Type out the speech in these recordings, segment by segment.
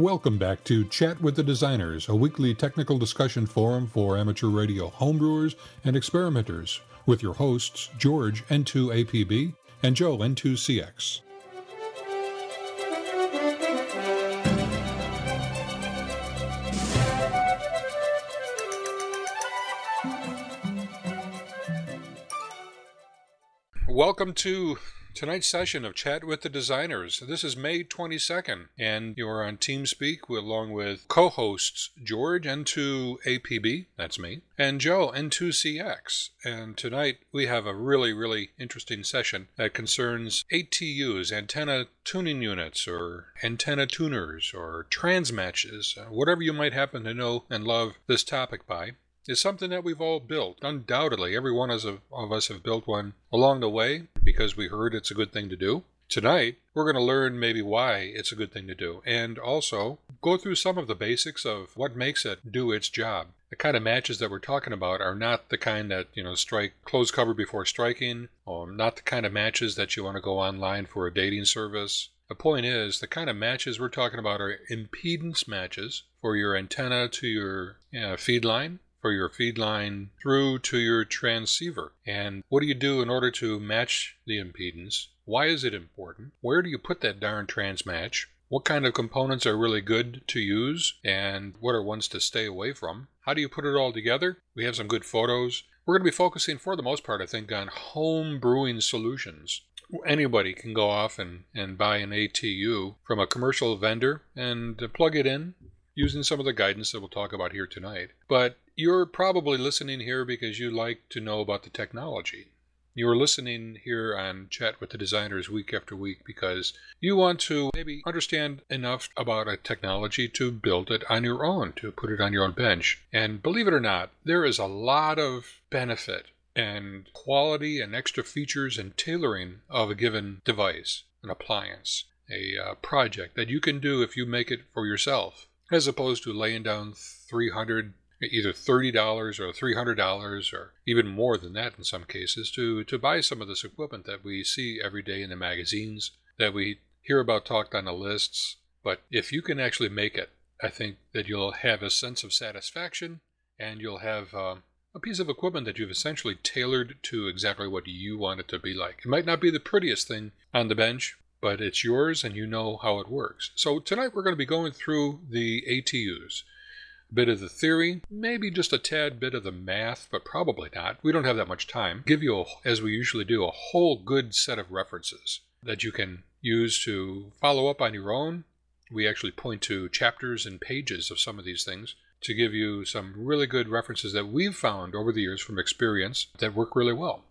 Welcome back to Chat with the Designers, a weekly technical discussion forum for amateur radio homebrewers and experimenters, with your hosts George N2APB and Joe N2CX. Welcome to tonight's session of Chat with the Designers. This is May 22nd, and you are on TeamSpeak along with co-hosts George N2APB, that's me, and Joe N2CX. And tonight we have a really interesting session that concerns ATUs, antenna tuning units, or antenna tuners, or transmatches, whatever you might happen to know and love this topic by. It's something that we've all built. Undoubtedly, every one of us have built one along the way because we heard it's a good thing to do. Tonight, we're going to learn maybe why it's a good thing to do, and also go through some of the basics of what makes it do its job. The kind of matches that we're talking about are not the kind that, you know, strike close cover before striking, or not the kind of matches that you want to go online for a dating service. The point is, the kind of matches we're talking about are impedance matches for your antenna to your feed line, for your feed line through to your transceiver. And what do you do in order to match the impedance? Why is it important? Where do you put that darn transmatch? What kind of components are really good to use, and what are ones to stay away from? How do you put it all together? We have some good photos. We're going to be focusing, for the most part, I think, on home brewing solutions. Anybody can go off and buy an ATU from a commercial vendor and plug it in using some of the guidance that we'll talk about here tonight. But you're probably listening here because you like to know about the technology. You're listening here on Chat with the Designers week after week because you want to maybe understand enough about a technology to build it on your own, to put it on your own bench. And believe it or not, there is a lot of benefit and quality and extra features and tailoring of a given device, an appliance, a project that you can do if you make it for yourself, as opposed to laying down either $30 or $300 or even more than that in some cases to buy some of this equipment that we see every day in the magazines, that we hear about talked on the lists. But if you can actually make it, I think that you'll have a sense of satisfaction, and you'll have a piece of equipment that you've essentially tailored to exactly what you want it to be like. It might not be the prettiest thing on the bench, but it's yours and you know how it works. So tonight we're going to be going through the ATUs. A bit of the theory, maybe just a tad bit of the math, but probably not. We don't have that much time. Give you, as we usually do, a whole good set of references that you can use to follow up on your own. We actually point to chapters and pages of some of these things to give you some really good references that we've found over the years from experience that work really well.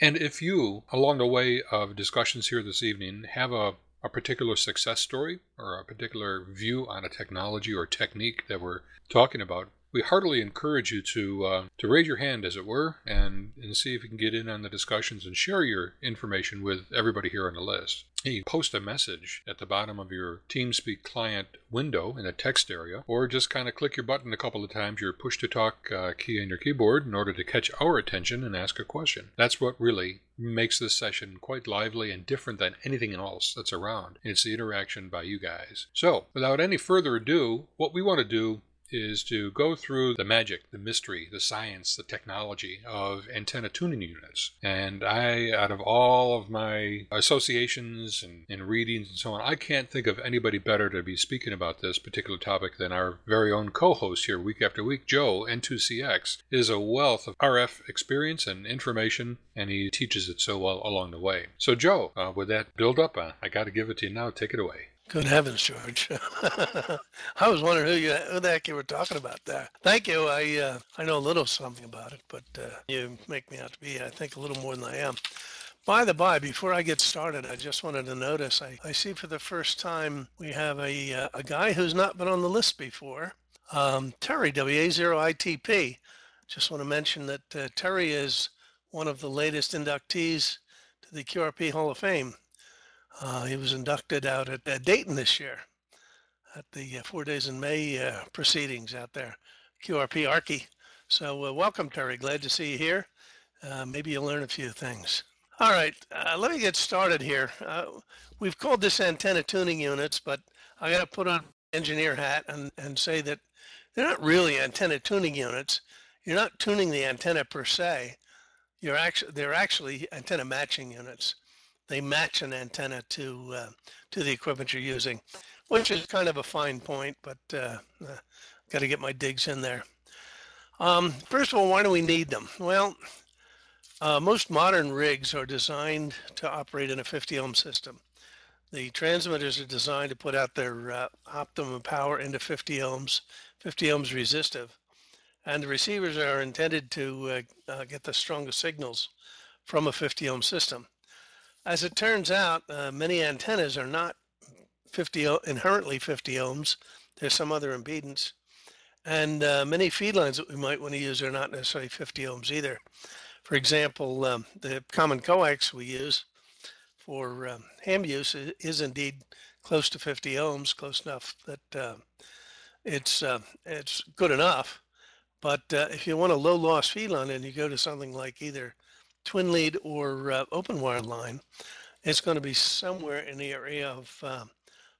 And if you, along the way of discussions here this evening, have a particular success story or a particular view on a technology or technique that we're talking about, we heartily encourage you to raise your hand, as it were, and see if you can get in on the discussions and share your information with everybody here on the list. You post a message at the bottom of your TeamSpeak client window in the text area, or just kind of click your button a couple of times, your push-to-talk key on your keyboard, in order to catch our attention and ask a question. That's what really makes this session quite lively and different than anything else that's around. And it's the interaction by you guys. So, without any further ado, what we want to do is to go through the magic, the mystery, the science, the technology of antenna tuning units. And I, out of all of my associations and readings and so on, I can't think of anybody better to be speaking about this particular topic than our very own co-host here week after week. Joe N2CX is a wealth of RF experience and information, and he teaches it so well along the way. So Joe, with that build up, I got to give it to you now. Take it away. Good heavens, George. I was wondering who the heck you were talking about there. Thank you. I know a little something about it, but you make me out to be, I think, a little more than I am. By the by, before I get started, I just wanted to notice, I see for the first time we have a guy who's not been on the list before, Terry WA0ITP. Just want to mention that Terry is one of the latest inductees to the QRP Hall of Fame. He was inducted out at Dayton this year at the 4 Days in May proceedings out there, QRP Archie. So welcome, Terry. Glad to see you here. Maybe you'll learn a few things. All right, let me get started here. We've called this antenna tuning units, but I got to put on engineer hat and say that they're not really antenna tuning units. You're not tuning the antenna per se. You're actually, they're actually antenna matching units. They match an antenna to the equipment you're using, which is kind of a fine point, but got to get my digs in there. First of all, why do we need them? Well, most modern rigs are designed to operate in a 50 ohm system. The transmitters are designed to put out their optimum power into 50 ohms, 50 ohms resistive, and the receivers are intended to get the strongest signals from a 50 ohm system. As it turns out, many antennas are not inherently 50 ohms. There's some other impedance. And many feed lines that we might want to use are not necessarily 50 ohms either. For example, the common coax we use for ham use is indeed close to 50 ohms, close enough that it's good enough. But if you want a low loss feed line and you go to something like either twin lead or open wire line, it's going to be somewhere in the area of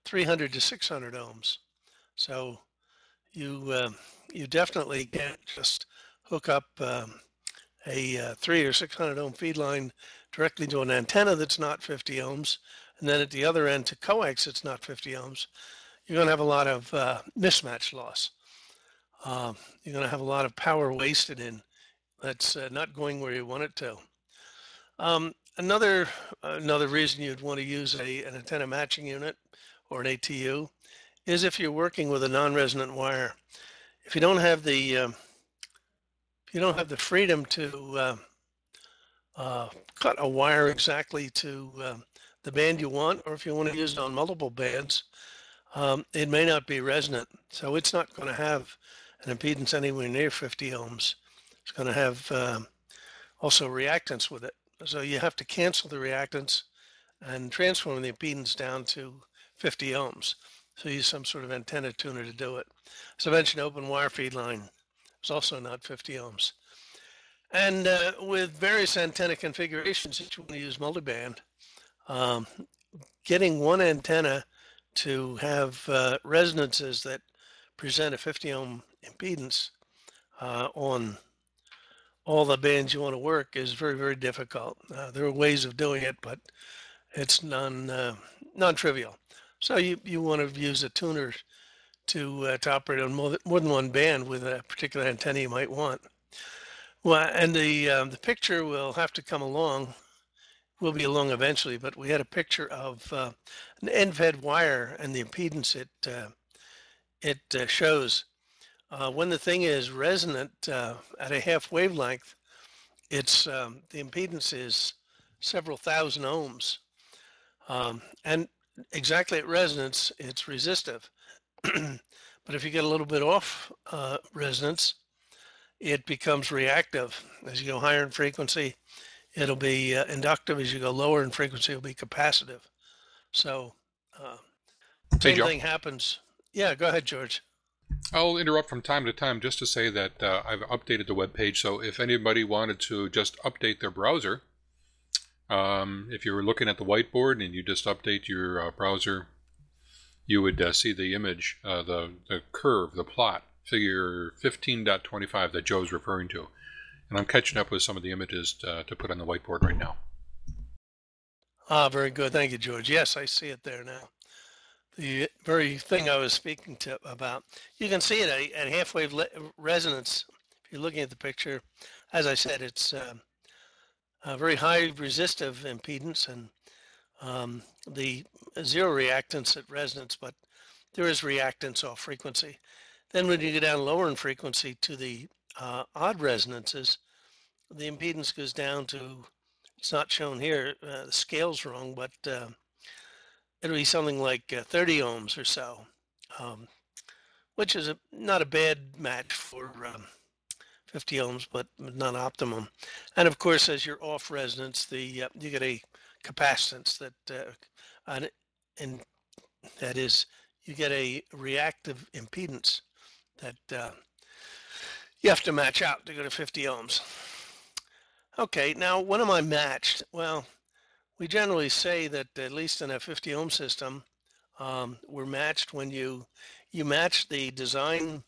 300 to 600 ohms. So you definitely can't just hook up a 300 or 600 ohm feed line directly to an antenna that's not 50 ohms, and then at the other end to coax it's not 50 ohms. You're going to have a lot of mismatch loss. You're going to have a lot of power wasted in that's not going where you want it to. Another reason you'd want to use an antenna matching unit or an ATU is if you're working with a non-resonant wire. If you don't have the freedom to cut a wire exactly to the band you want, or if you want to use it on multiple bands, it may not be resonant. So it's not going to have an impedance anywhere near 50 ohms. It's going to have also reactance with it. So you have to cancel the reactance and transform the impedance down to 50 ohms. So use some sort of antenna tuner to do it. As I mentioned, open wire feed line is also not 50 ohms. And with various antenna configurations that you want to use multiband, getting one antenna to have resonances that present a 50 ohm impedance on all the bands you want to work is very, very difficult. There are ways of doing it, but it's non-trivial. So you want to use a tuner to operate on more than one band with a particular antenna you might want. Well, and the picture will have to come along. Will be along eventually, but we had a picture of an N7VE wire and the impedance it shows. When the thing is resonant at a half wavelength, it's the impedance is several thousand ohms, and exactly at resonance, it's resistive. But if you get a little bit off resonance, it becomes reactive. As you go higher in frequency, it'll be inductive. As you go lower in frequency, it'll be capacitive. So same thing happens. Yeah, go ahead, George. I'll interrupt from time to time just to say that I've updated the web page. So if anybody wanted to just update their browser, if you were looking at the whiteboard and you just update your browser, you would see the image, the curve, the plot, figure 15.25 that Joe's referring to. And I'm catching up with some of the images to put on the whiteboard right now. Ah, very good. Thank you, George. Yes, I see it there now. The very thing I was speaking about. You can see it at half wave resonance. If you're looking at the picture, as I said, it's a very high resistive impedance and the zero reactance at resonance, but there is reactance off frequency. Then when you go down lower in frequency to the odd resonances, the impedance goes down to, it's not shown here, the scale's wrong, but it'll be something like 30 ohms or so, which is not a bad match for 50 ohms, but not optimum. And of course, as you're off resonance, you get a capacitance that and that is, you get a reactive impedance that you have to match out to go to 50 ohms. Okay, now when am I matched? Well, we generally say that at least in a 50 ohm system, we're matched when you you match the design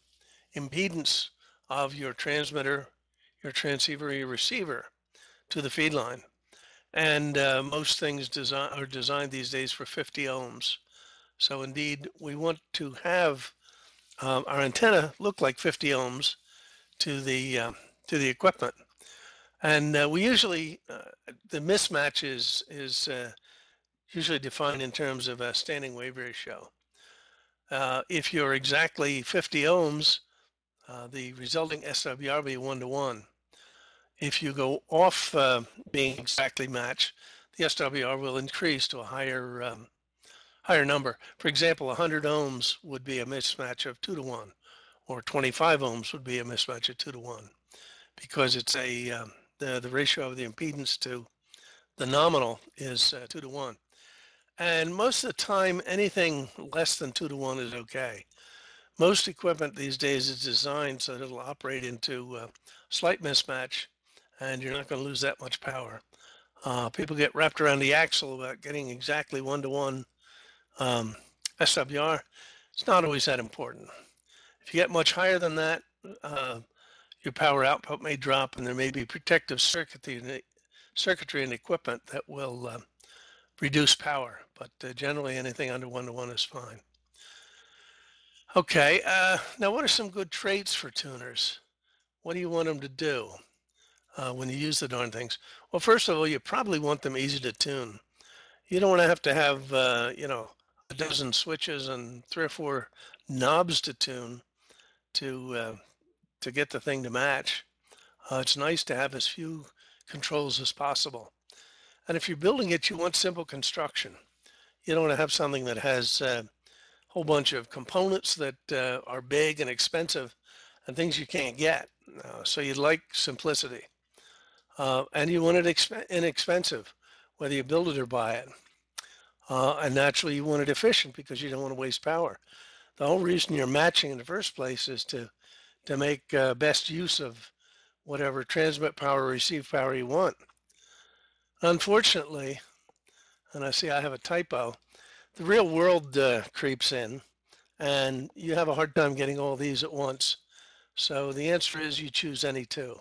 impedance of your transmitter, your transceiver, your receiver to the feed line. And most things are designed these days for 50 ohms. So indeed, we want to have our antenna look like 50 ohms to the equipment. And we usually, the mismatch is usually defined in terms of a standing wave ratio. If you're exactly 50 ohms, the resulting SWR will be 1-to-1. If you go off being exactly matched, the SWR will increase to a higher higher number. For example, 100 ohms would be a mismatch of 2-to-1, or 25 ohms would be a mismatch of 2-to-1, because it's a the ratio of the impedance to the nominal is 2-to-1. And most of the time, anything less than 2-to-1 is okay. Most equipment these days is designed so that it'll operate into a slight mismatch, and you're not going to lose that much power. People get wrapped around the axle about getting exactly 1-to-1 SWR. It's not always that important. If you get much higher than that, your power output may drop, and there may be protective circuitry and equipment that will reduce power, but generally anything under 1-to-1 is fine. Okay, now what are some good traits for tuners? What do you want them to do when you use the darn things? Well, first of all, you probably want them easy to tune. You don't want to have you know, a dozen switches and 3 or 4 knobs to tune to get the thing to match. It's nice to have as few controls as possible. And if you're building it, you want simple construction. You don't want to have something that has a whole bunch of components that are big and expensive and things you can't get. So you'd like simplicity. And you want it inexpensive, whether you build it or buy it. And naturally, you want it efficient because you don't want to waste power. The whole reason you're matching in the first place is to make best use of whatever transmit power or receive power you want. Unfortunately, and I see I have a typo, the real world creeps in, and you have a hard time getting all these at once. So the answer is you choose any two.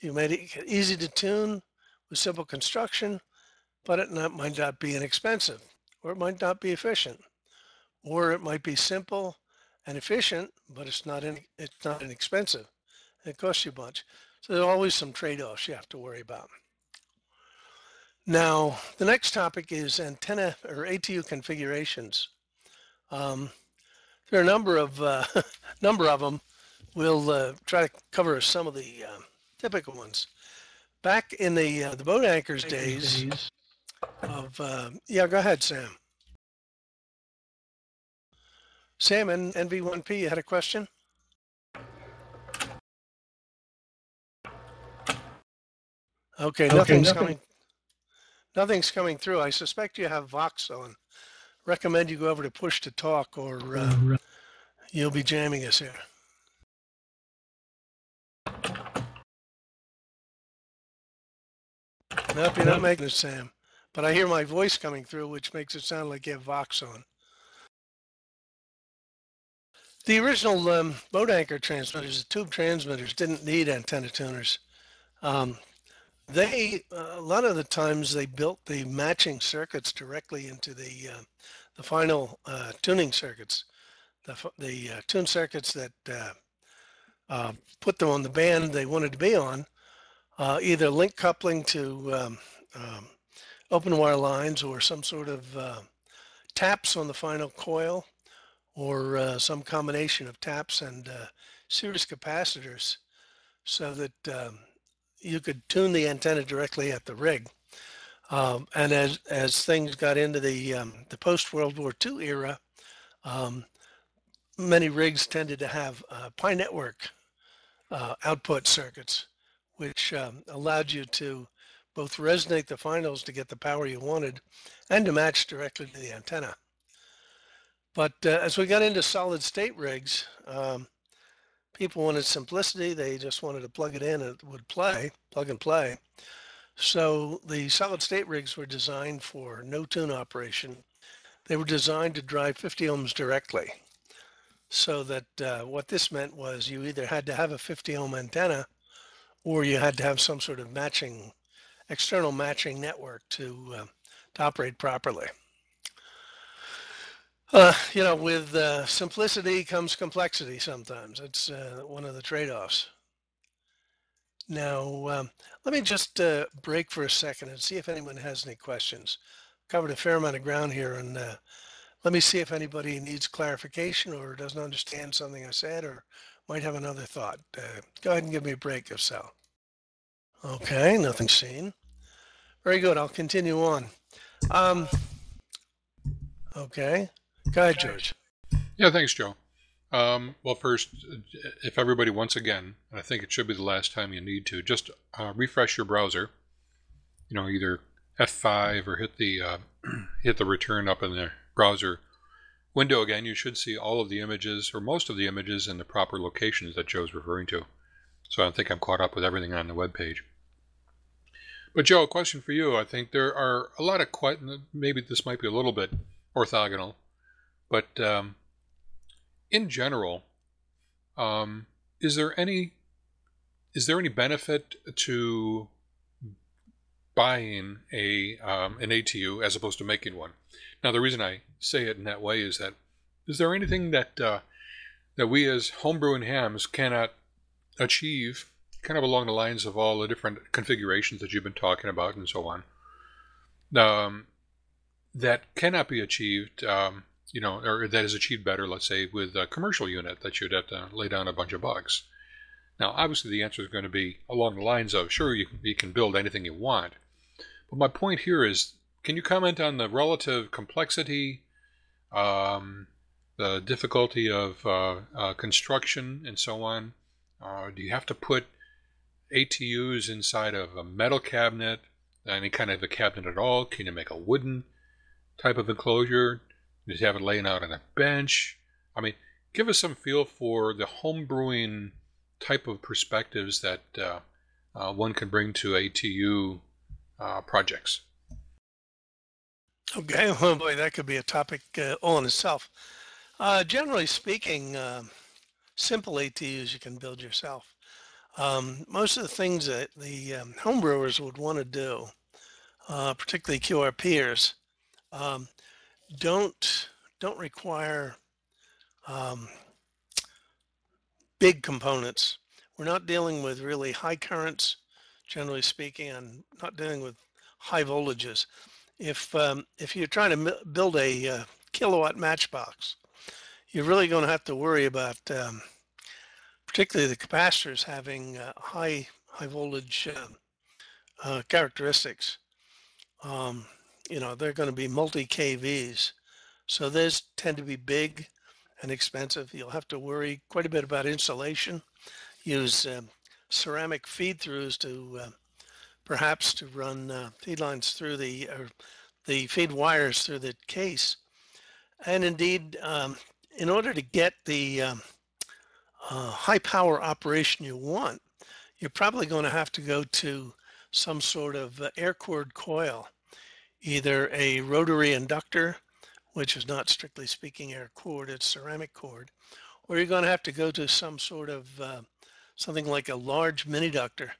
You made it easy to tune with simple construction, but it might not be inexpensive, or it might not be efficient, or it might be simple and efficient, but it's not inexpensive. It costs you a bunch. So there's always some trade-offs you have to worry about. Now, the next topic is antenna or ATU configurations. There are a number of them. We'll try to cover some of the typical ones. Back in the boat anchors days of yeah, go ahead, Sam. Sam NV1P, you had a question? Okay, Nothing's coming through. I suspect you have Vox on. Recommend you go over to Push to Talk, or you'll be jamming us here. Nope, you're not making it, Sam. But I hear my voice coming through, which makes it sound like you have Vox on. The original boat anchor transmitters, the tube transmitters, didn't need antenna tuners. A lot of the times they built the matching circuits directly into the final tuning circuits, the tune circuits that put them on the band they wanted to be on, either link coupling to open wire lines, or some sort of taps on the final coil, or some combination of taps and series capacitors, so that you could tune the antenna directly at the rig. And as things got into the post-World War II era, many rigs tended to have PI network output circuits, which allowed you to both resonate the finals to get the power you wanted and to match directly to the antenna. But as we got into solid-state rigs, people wanted simplicity. They just wanted to plug it in and it would play, plug and play. So the solid state rigs were designed for no tune operation. They were designed to drive 50 ohms directly. so that what this meant was you either had to have a 50 ohm antenna or you had to have some sort of matching, external matching network to operate properly. You know, with simplicity comes complexity sometimes. It's one of the trade-offs. Now, let me just break for a second and see if anyone has any questions. Covered a fair amount of ground here, and let me see if anybody needs clarification or doesn't understand something I said or might have another thought. Go ahead and give me a break if so. Okay, nothing seen. Very good, I'll continue on. Okay. Go ahead, George. Yeah, thanks, Joe. Well, first, if everybody once again, and I think it should be the last time you need to, just refresh your browser. You know, either F5 or hit the return up in the browser window again. You should see all of the images or most of the images in the proper locations that Joe's referring to. So I don't think I'm caught up with everything on the web page. But Joe, a question for you. I think there are a lot of questions. Maybe this might be a little bit orthogonal, but in general, is there any benefit to buying a an ATU as opposed to making one? Now, the reason I say it in that way is that is there anything that that we as homebrewing hams cannot achieve, kind of along the lines of all the different configurations that you've been talking about and so on, that cannot be achieved, you know, or that is achieved better, let's say, with a commercial unit that you'd have to lay down a bunch of bucks? Now, obviously, the answer is going to be along the lines of, sure, you can build anything you want. But my point here is, can you comment on the relative complexity, the difficulty of construction, and so on? Do you have to put ATUs inside of a metal cabinet, any kind of a cabinet at all? Can you make a wooden type of enclosure? Just have it laying out on a bench? I mean, give us some feel for the home brewing type of perspectives that one can bring to ATU projects. Okay, oh boy, that could be a topic all in itself. Generally speaking, simple ATUs you can build yourself. Most of the things that the homebrewers would want to do, particularly QRPers, don't require big components. We're not dealing with really high currents, generally speaking, and not dealing with high voltages. If you're trying to build a kilowatt matchbox, you're really going to have to worry about, particularly the capacitors having high voltage characteristics. You know, they're going to be multi-KVs. So those tend to be big and expensive. You'll have to worry quite a bit about insulation. Use ceramic feed-throughs to perhaps to run feed lines through the feed wires through the case. And indeed, in order to get the high power operation you want, you're probably going to have to go to some sort of air-cored coil. Either a rotary inductor, which is not strictly speaking air cord, it's ceramic cord, or you're going to have to go to some sort of something like a large miniductor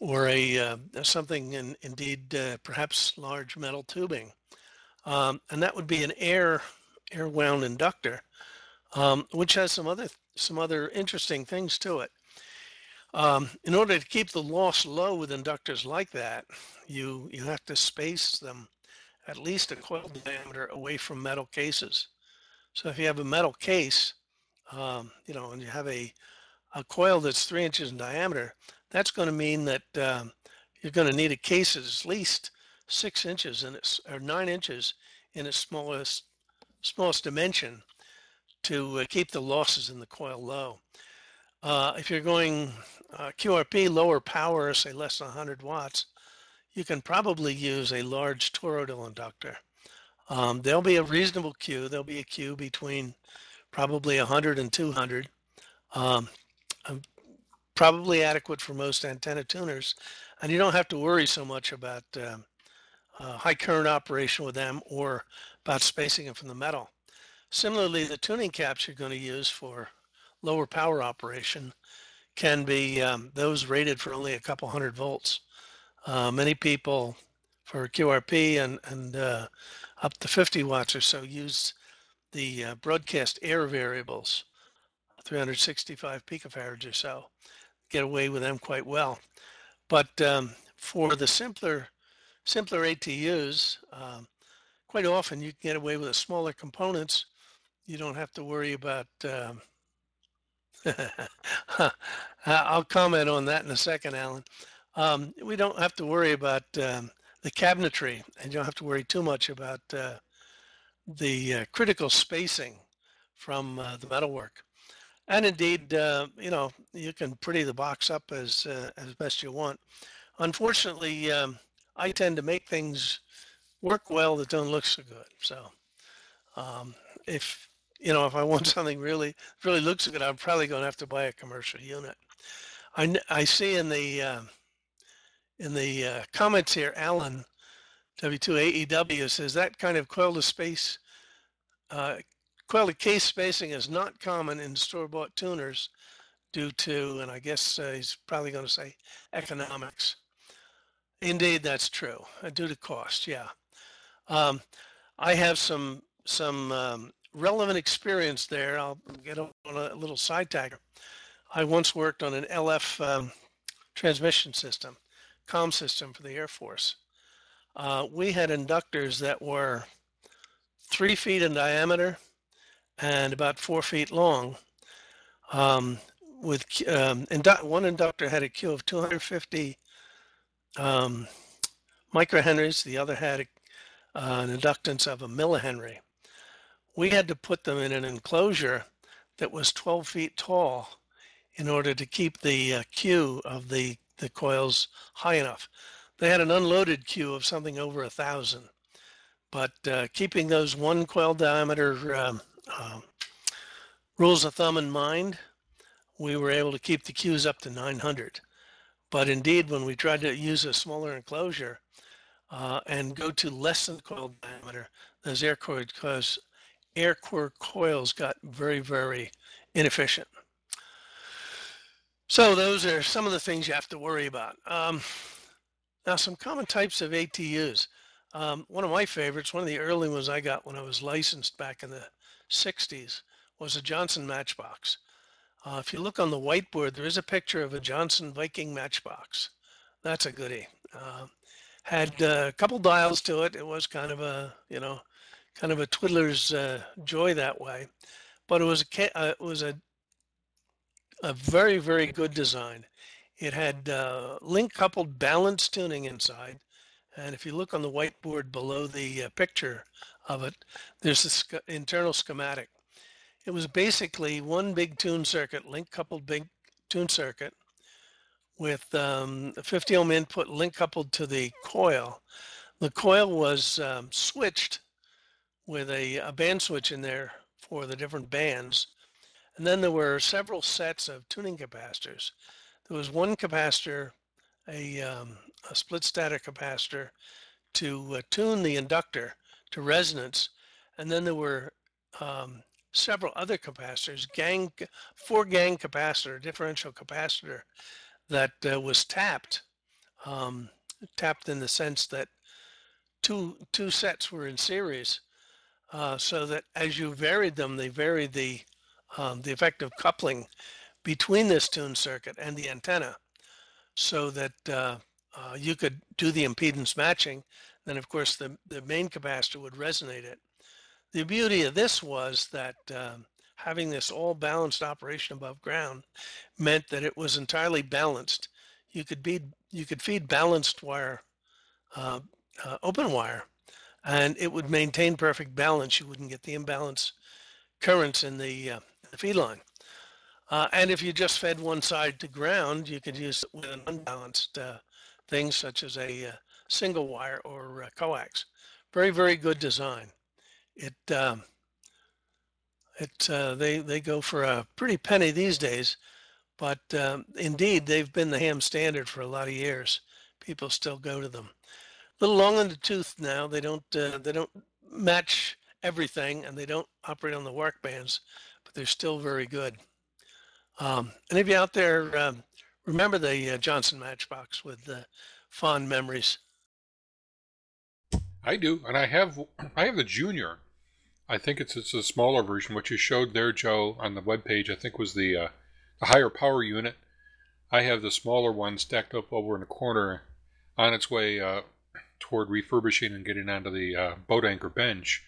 or a something, and indeed perhaps large metal tubing, and that would be an air wound inductor, which has some other interesting things to it. In order to keep the loss low with inductors like that, you have to space them at least a coil diameter away from metal cases. So if you have a metal case, you know, and you have a coil that's 3 inches in diameter, that's going to mean that you're going to need a case that's at least 6 inches in its, or 9 inches in its smallest dimension to keep the losses in the coil low. If you're going QRP lower power, say less than 100 watts, you can probably use a large toroidal inductor. There'll be a reasonable Q. There'll be a Q between probably 100 and 200, probably adequate for most antenna tuners, and you don't have to worry so much about high current operation with them or about spacing it from the metal. Similarly, the tuning caps you're going to use for lower power operation can be those rated for only a couple hundred volts. Many people for QRP and up to 50 watts or so use the broadcast air variables, 365 picofarads or so. Get away with them quite well. But for the simpler ATUs, quite often you can get away with the smaller components. You don't have to worry about, I'll comment on that in a second, Alan. We don't have to worry about the cabinetry, and you don't have to worry too much about the critical spacing from the metalwork. And indeed, you know, you can pretty the box up as best you want. Unfortunately, I tend to make things work well that don't look so good. So if, you know, if I want something really looks good, I'm probably going to have to buy a commercial unit. I see in the comments here, Alan W2AEW says that kind of coil to case spacing is not common in store-bought tuners due to, and I guess he's probably going to say economics. Indeed, that's true. Due to cost, yeah. I have some relevant experience there. I'll get on a little side tagger. I once worked on an LF transmission system, comm system for the Air Force. We had inductors that were 3 feet in diameter and about 4 feet long. One inductor had a Q of 250 microhenries. The other had an inductance of a millihenry. We had to put them in an enclosure that was 12 feet tall in order to keep the Q of the coils high enough. They had an unloaded Q of something over 1,000, but keeping those one coil diameter rules of thumb in mind, we were able to keep the Qs up to 900. But indeed, when we tried to use a smaller enclosure and go to less than coil diameter, those air core coils got very, very inefficient. So those are some of the things you have to worry about. Now, some common types of ATUs. One of my favorites, one of the early ones I got when I was licensed back in the 60s, was a Johnson Matchbox. If you look on the whiteboard, there is a picture of a Johnson Viking Matchbox. That's a goodie. Had a couple dials to it. It was kind of a, you know, kind of a twiddler's joy that way, but it was a very, very good design. It had link coupled balance tuning inside. And if you look on the whiteboard below the picture of it, there's this internal schematic. It was basically one big tune circuit, link coupled big tune circuit with a 50 ohm input link coupled to the coil. The coil was switched with a band switch in there for the different bands. And then there were several sets of tuning capacitors. There was one capacitor, a split static capacitor, to tune the inductor to resonance. And then there were several other capacitors, four gang capacitor, differential capacitor, that was tapped. Tapped in the sense that two sets were in series, so that as you varied them, they varied the effective coupling between this tune circuit and the antenna, so that you could do the impedance matching. Then, of course, the main capacitor would resonate it. The beauty of this was that having this all balanced operation above ground meant that it was entirely balanced. You could feed balanced wire, open wire, and it would maintain perfect balance. You wouldn't get the imbalance currents in the feed line. And if you just fed one side to ground, you could use it with an unbalanced thing such as a single wire or coax. Very, very good design. They go for a pretty penny these days, but indeed they've been the ham standard for a lot of years. People still go to them. A little long in the tooth now. They don't match everything and they don't operate on the work bands, but they're still very good. Any of you out there remember the Johnson Matchbox with fond memories? I do, and I have the Junior. I think it's a smaller version, which you showed there, Joe, on the webpage, I think was the higher power unit. I have the smaller one stacked up over in the corner on its way toward refurbishing and getting onto the boat anchor bench.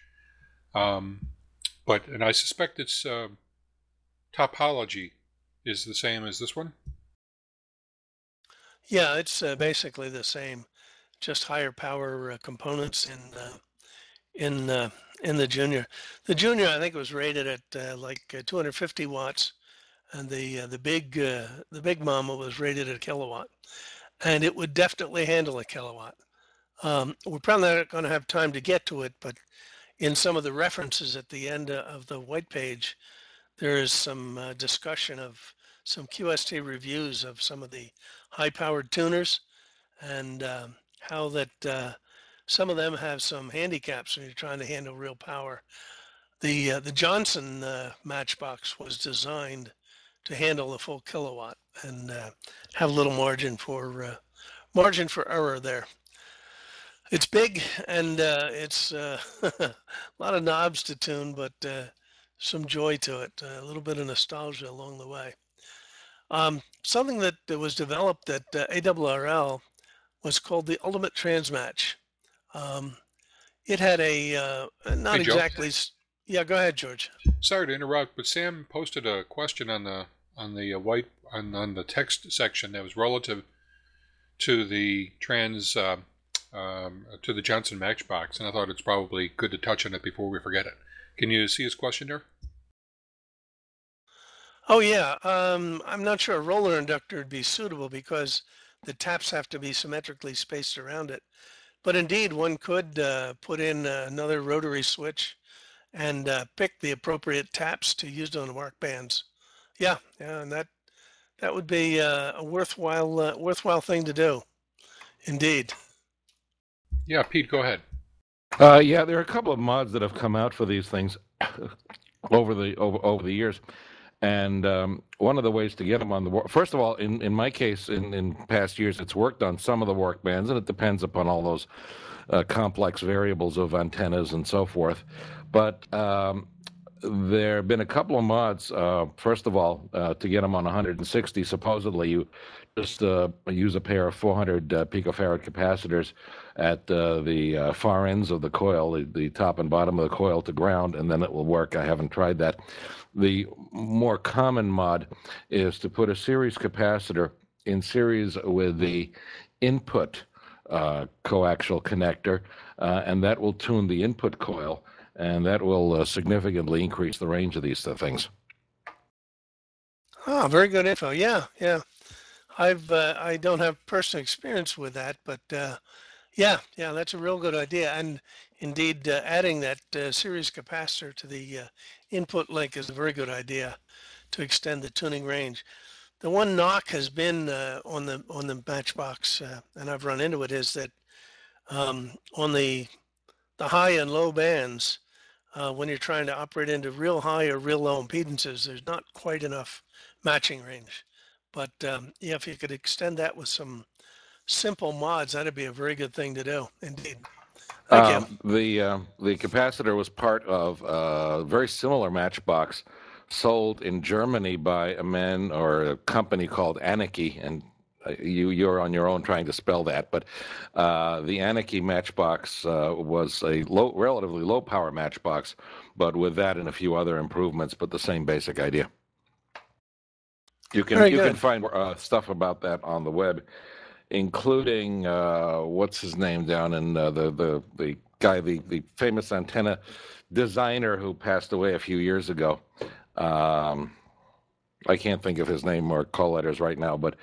And I suspect its topology is the same as this one? Yeah, it's basically the same, just higher power components in the Junior. The Junior, I think, was rated at like 250 watts, and the Big Mama was rated at a kilowatt, and it would definitely handle a kilowatt. We're probably not going to have time to get to it, but in some of the references at the end of the white page, there is some discussion of some QST reviews of some of the high-powered tuners, and how that some of them have some handicaps when you're trying to handle real power. The Johnson Matchbox was designed to handle a full kilowatt and have a little margin for error there. It's big, and it's a lot of knobs to tune, but some joy to it, a little bit of nostalgia along the way. Something that was developed at ARRL was called the Ultimate Transmatch. It had a not exactly. Yeah, go ahead, George. Sorry to interrupt, but Sam posted a question on the text section that was relative to the to the Johnson Matchbox, and I thought it's probably good to touch on it before we forget it. Can you see his question there? Oh yeah, I'm not sure a roller inductor would be suitable because the taps have to be symmetrically spaced around it. But indeed, one could put in another rotary switch and pick the appropriate taps to use on the work bands. Yeah, yeah, and that would be a worthwhile thing to do, indeed. Yeah, Pete, go ahead. Yeah, there are a couple of mods that have come out for these things over the years. And one of the ways to get them on the work, first of all, in my case, in past years, it's worked on some of the work bands, and it depends upon all those complex variables of antennas and so forth. But there have been a couple of mods, first of all, to get them on 160, supposedly you just use a pair of 400 picofarad capacitors at the far ends of the coil, the top and bottom of the coil to ground, and then it will work. I haven't tried that. The more common mod is to put a series capacitor in series with the input coaxial connector, and that will tune the input coil, and that will significantly increase the range of these things. Ah, very good info. Yeah, yeah. I don't have personal experience with that, but yeah, yeah, that's a real good idea. And indeed, adding that series capacitor to the input link is a very good idea to extend the tuning range. The one knock has been on the Matchbox, and I've run into it, is that on the high and low bands, when you're trying to operate into real high or real low impedances, there's not quite enough matching range. But yeah, if you could extend that with some simple mods, that'd be a very good thing to do, indeed. The capacitor was part of a very similar Matchbox sold in Germany by a man or a company called Anarchy, and you're on your own trying to spell that, but the Anarchy Matchbox was a relatively low power Matchbox, but with that and a few other improvements, but the same basic idea. You can find stuff about that on the web, including what's his name down in the guy, the famous antenna designer who passed away a few years ago. I can't think of his name or call letters right now, but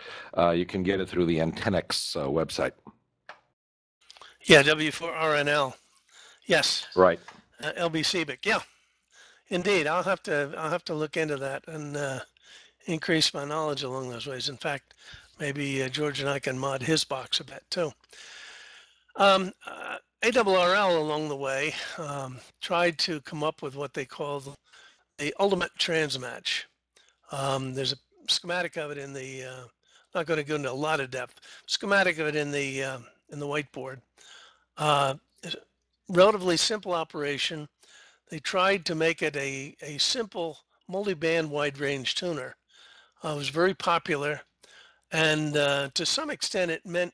you can get it through the Antennex website. Yeah, W4RNL. Yes. Right. LBC, but yeah, indeed. I'll have to look into that and increase my knowledge along those ways. In fact, maybe George and I can mod his box a bit too. ARRL along the way tried to come up with what they called the Ultimate Transmatch. There's a schematic of it in the, not going to go into a lot of depth, schematic of it in the whiteboard. Relatively simple operation. They tried to make it a simple multi-band wide-range tuner. It was very popular, and to some extent it met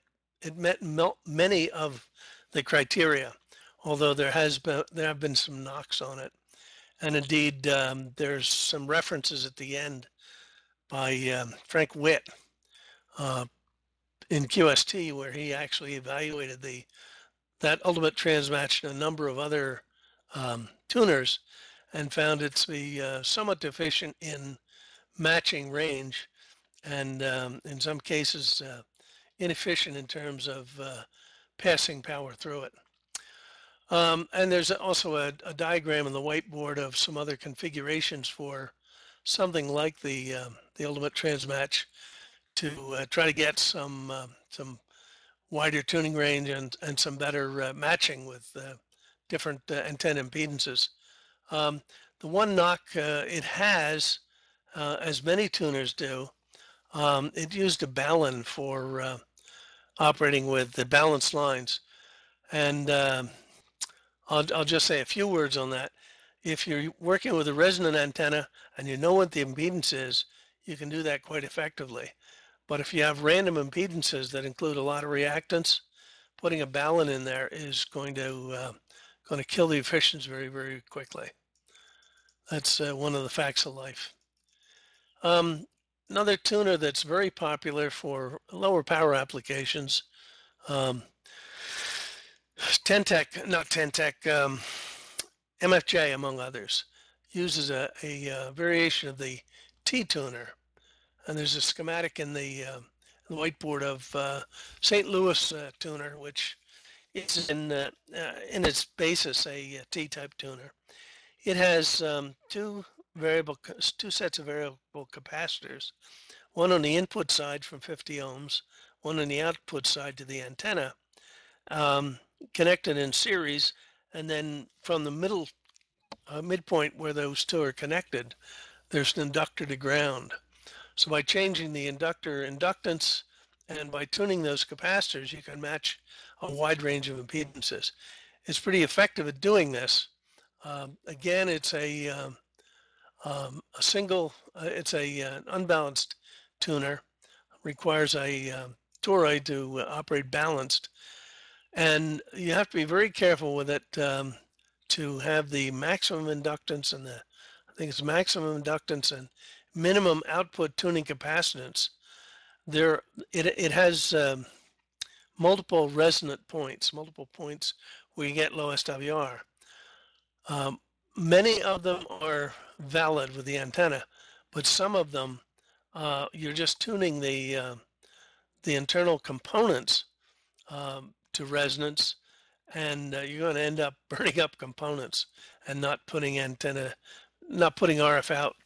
many of the criteria, although there have been some knocks on it. And indeed, there's some references at the end by Frank Witt in QST, where he actually evaluated that Ultimate Transmatch and a number of other tuners, and found it to be somewhat deficient in matching range, and in some cases inefficient in terms of passing power through it. And there's also a diagram on the whiteboard of some other configurations for something like the Ultimate Transmatch to try to get some wider tuning range and some better matching with different antenna impedances. The one knock it has, as many tuners do, it used a ballon for operating with the balanced lines. And I'll just say a few words on that. If you're working with a resonant antenna and you know what the impedance is, you can do that quite effectively. But if you have random impedances that include a lot of reactants, putting a ballon in there is going to kill the efficiency very, very quickly. That's one of the facts of life. Another tuner that's very popular for lower power applications, MFJ, among others, uses a variation of the T tuner. And there's a schematic in the whiteboard of St. Louis tuner, which is in its basis a T-type tuner. It has two sets of variable capacitors, one on the input side from 50 ohms, one on the output side to the antenna, connected in series, and then from the middle midpoint where those two are connected, there's an inductor to ground. So by changing the inductor inductance and by tuning those capacitors, you can match a wide range of impedances. It's pretty effective at doing this. Again, it's an unbalanced tuner, requires a toroid to operate balanced, and you have to be very careful with it to have the maximum inductance and and minimum output tuning capacitance. There, it has multiple resonant points, where you get low SWR. Many of them are valid with the antenna, but some of them you're just tuning the internal components to resonance, and you're going to end up burning up components and not putting RF out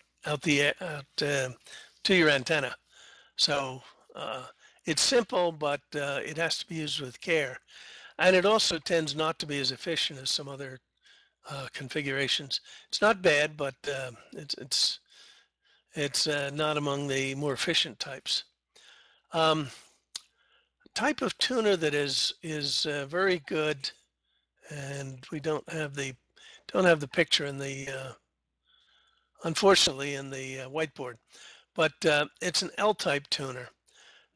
the to your antenna. So it's simple, but it has to be used with care, and it also tends not to be as efficient as some other configurations. It's not bad, but it's not among the more efficient types. Type of tuner that is very good, and we don't have the picture in the unfortunately in the whiteboard, but it's an L-type tuner.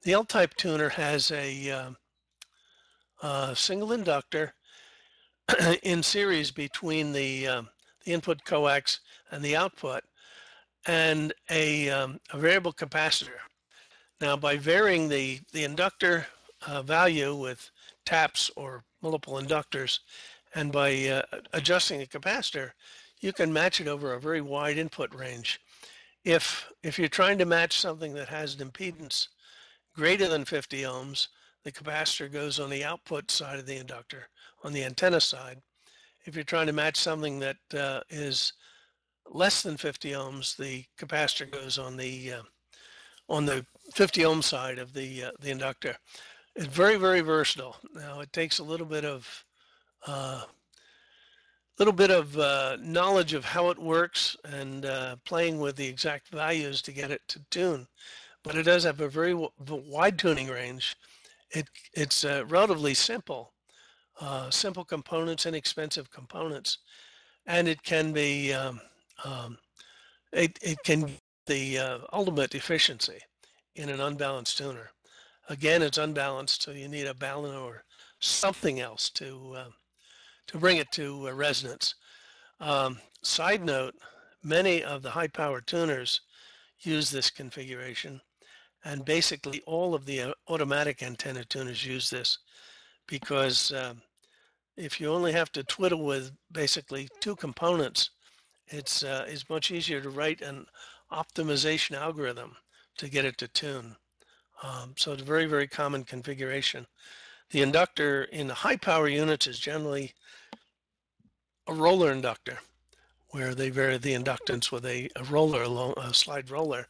The L-type tuner has a single inductor in series between the input coax and the output, and a variable capacitor. Now, by varying the inductor value with taps or multiple inductors, and by adjusting the capacitor, you can match it over a very wide input range. If you're trying to match something that has an impedance greater than 50 ohms, the capacitor goes on the output side of the inductor, on the antenna side. If you're trying to match something that is less than 50 ohms, the capacitor goes on the 50 ohm side of the inductor. It's very, very versatile. Now, it takes a little bit of little bit of knowledge of how it works and playing with the exact values to get it to tune. But it does have a very wide tuning range. It's relatively simple, simple components, inexpensive components, and it can be it can be the ultimate efficiency in an unbalanced tuner. Again, it's unbalanced, so you need a balun or something else to bring it to resonance. Side note, many of the high-power tuners use this configuration, and basically all of the automatic antenna tuners use this, because if you only have to twiddle with basically two components, it's much easier to write an optimization algorithm to get it to tune. So it's a very, very common configuration. The inductor in the high power units is generally a roller inductor, where they vary the inductance with a roller, a slide roller,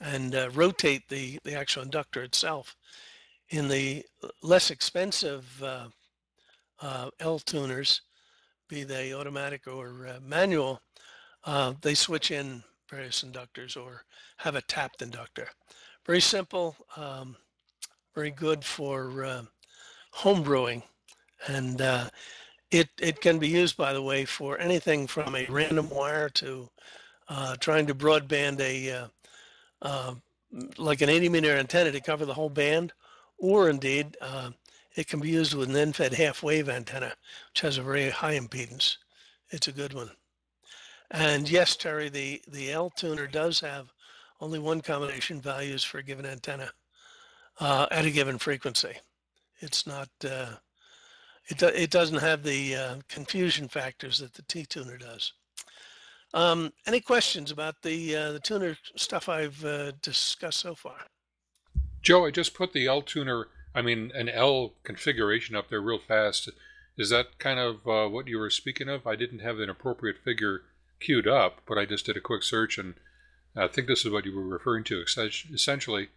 and rotate the actual inductor itself. In the less expensive L tuners, be they automatic or manual, they switch in various inductors or have a tapped inductor. Very simple, very good for home brewing, and it can be used, by the way, for anything from a random wire to trying to broadband a like an 80-meter antenna to cover the whole band, or indeed it can be used with an NFED half-wave antenna, which has a very high impedance. It's a good one. And yes, Terry, the L tuner does have only one combination values for a given antenna at a given frequency. It's not, it doesn't have the confusion factors that the T tuner does. Any questions about the tuner stuff I've discussed so far? Joe, I just put the L tuner, I mean an L configuration up there real fast. Is that kind of what you were speaking of? I didn't have an appropriate figure queued up, but I just did a quick search, and I think this is what you were referring to. Essentially,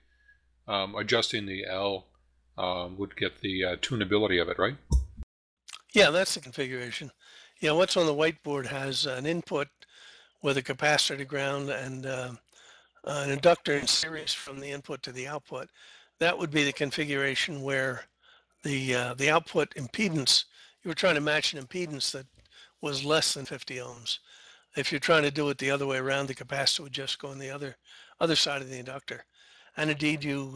adjusting the L would get the tunability of it, right? Yeah, that's the configuration. Yeah, what's on the whiteboard has an input with a capacitor to ground and an inductor in series from the input to the output. That would be the configuration where the output impedance, you were trying to match an impedance that was less than 50 ohms. If you're trying to do it the other way around, the capacitor would just go on the other side of the inductor. And indeed, you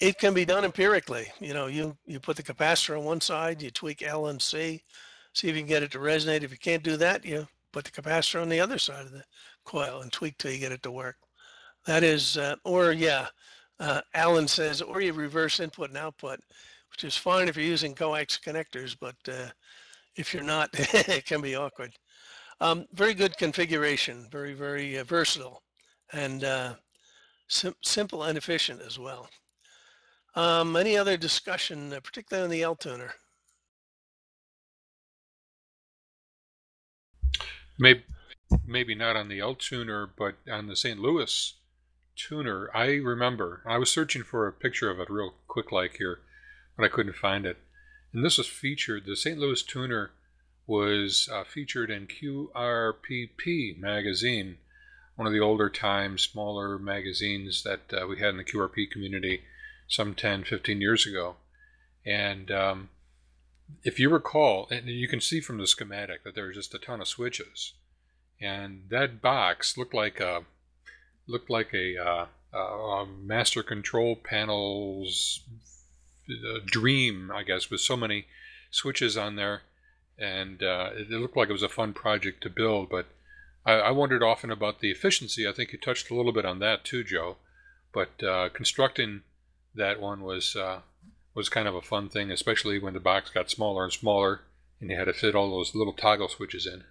it can be done empirically. You know, you put the capacitor on one side, you tweak L and C, see if you can get it to resonate. If you can't do that, you put the capacitor on the other side of the coil and tweak till you get it to work. That is, or yeah, Alan says, or you reverse input and output, which is fine if you're using coax connectors, but if you're not, it can be awkward. Very good configuration, very, very versatile, and simple and efficient as well. Any other discussion, particularly on the L tuner? Maybe not on the L tuner, but on the St. Louis tuner. I remember, I was searching for a picture of it real quick like here, but I couldn't find it. And this was featured, the St. Louis tuner was featured in QRPP magazine, one of the older time, smaller magazines that we had in the QRP community some 10, 15 years ago. And if you recall, and you can see from the schematic that there was just a ton of switches, and that box looked like a master control panel's dream, I guess, with so many switches on there. And it looked like it was a fun project to build, but I wondered often about the efficiency. I think you touched a little bit on that too, Joe, but constructing that one was kind of a fun thing, especially when the box got smaller and smaller and you had to fit all those little toggle switches in.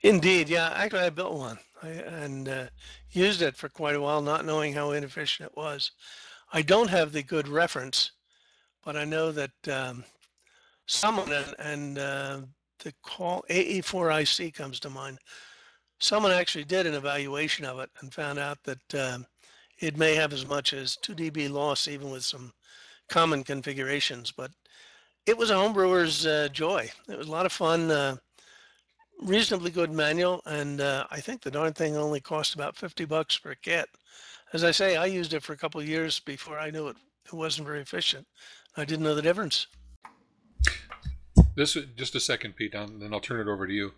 Indeed, yeah. Actually, I built one and used it for quite a while, not knowing how inefficient it was. I don't have the good reference, but I know that someone, and the call AE4IC comes to mind, someone actually did an evaluation of it and found out that it may have as much as 2 dB loss even with some common configurations, but it was a homebrewer's joy. It was a lot of fun, reasonably good manual, and I think the darn thing only cost about $50 per kit. As I say, I used it for a couple of years before I knew it wasn't very efficient. I didn't know the difference. This is just a second, Pete, and then I'll turn it over to you.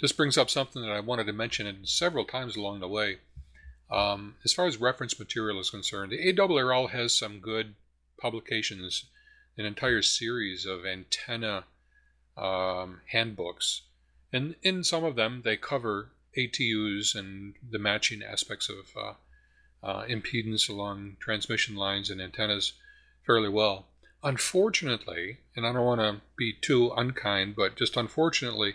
This brings up something that I wanted to mention and several times along the way. As far as reference material is concerned, the ARRL has some good publications, an entire series of antenna handbooks. And in some of them, they cover ATUs and the matching aspects of impedance along transmission lines and antennas fairly well. Unfortunately, and I don't want to be too unkind, but just unfortunately,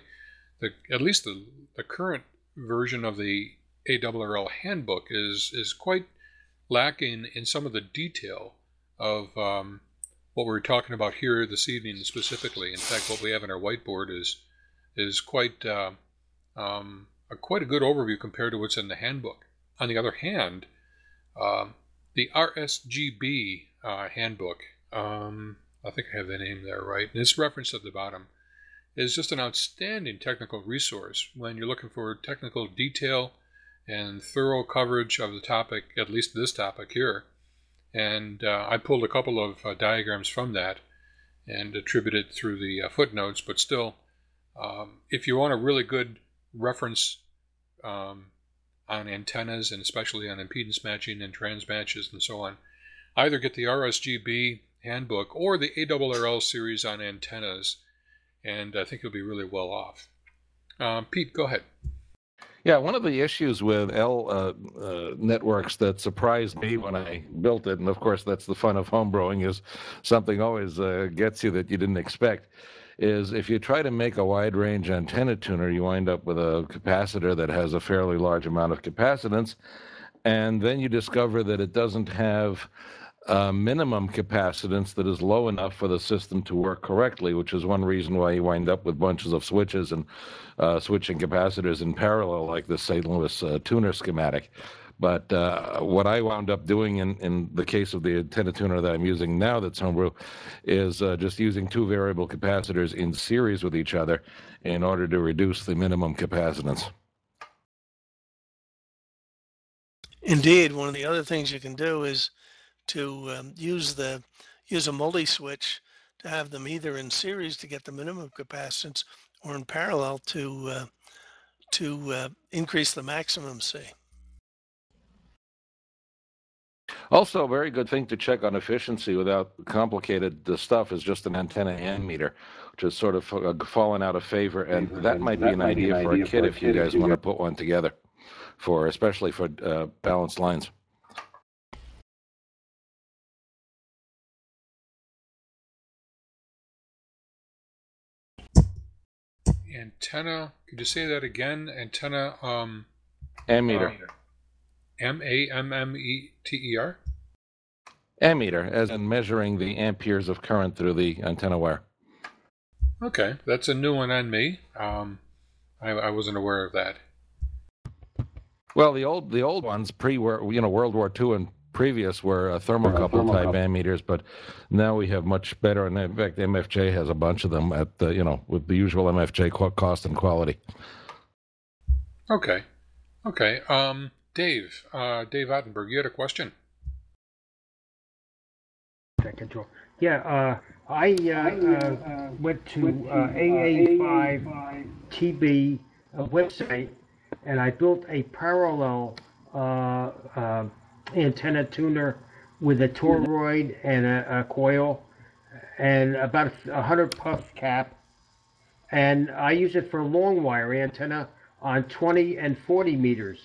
at least the current version of the ARRL handbook is quite lacking in some of the detail of what we're talking about here this evening specifically. In fact, what we have in our whiteboard is quite quite a good overview compared to what's in the handbook. On the other hand, the RSGB handbook, I think I have the name there right, and it's referenced at the bottom, is just an outstanding technical resource when you're looking for technical detail and thorough coverage of the topic, at least this topic here. And I pulled a couple of diagrams from that and attributed through the footnotes, but still, if you want a really good reference on antennas, and especially on impedance matching and transmatches and so on, either get the RSGB handbook or the ARRL series on antennas, and I think you'll be really well off. Pete, go ahead. Yeah, one of the issues with L networks that surprised me when I built it, and of course that's the fun of homebrewing, is something always gets you that you didn't expect, is if you try to make a wide-range antenna tuner, you wind up with a capacitor that has a fairly large amount of capacitance, and then you discover that it doesn't have a minimum capacitance that is low enough for the system to work correctly, which is one reason why you wind up with bunches of switches and switching capacitors in parallel, like the St. Louis tuner schematic. But what I wound up doing in the case of the antenna tuner that I'm using now that's homebrew is just using two variable capacitors in series with each other in order to reduce the minimum capacitance. Indeed, one of the other things you can do is to use a multi-switch to have them either in series to get the minimum capacitance or in parallel to increase the maximum C. Also, a very good thing to check on efficiency without complicated stuff is just an antenna ammeter, which has sort of fallen out of favor, and that might be an idea for a kit if you guys want to put one together, for especially for balanced lines. Antenna, could you say that again? Antenna ammeter. M-A-M-M-E-T-E-R? Ammeter, as in measuring the amperes of current through the antenna wire. Okay, that's a new one on me. I wasn't aware of that. Well, the old ones, World War II and previous, were thermocouple-type ammeters, but now we have much better, and in fact, MFJ has a bunch of them at the, with the usual MFJ cost and quality. Okay. Okay. Dave, Dave Ottenberg, you had a question. Yeah, I went to AA5TB website, and I built a parallel antenna tuner with a toroid and a coil and about a 100-puff cap, and I use it for long wire antenna on 20 and 40 meters.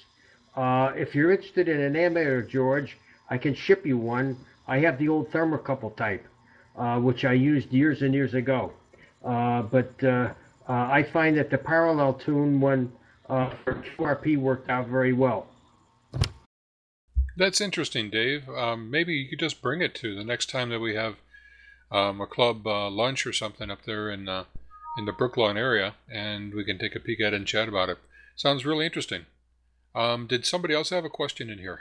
If you're interested in an ammeter, George, I can ship you one. I have the old thermocouple type, which I used years and years ago. But I find that the parallel tune one for QRP worked out very well. That's interesting, Dave. Maybe you could just bring it to the next time that we have a club lunch or something up there in the Brooklawn area, and we can take a peek at it and chat about it. Sounds really interesting. Did somebody else have a question in here?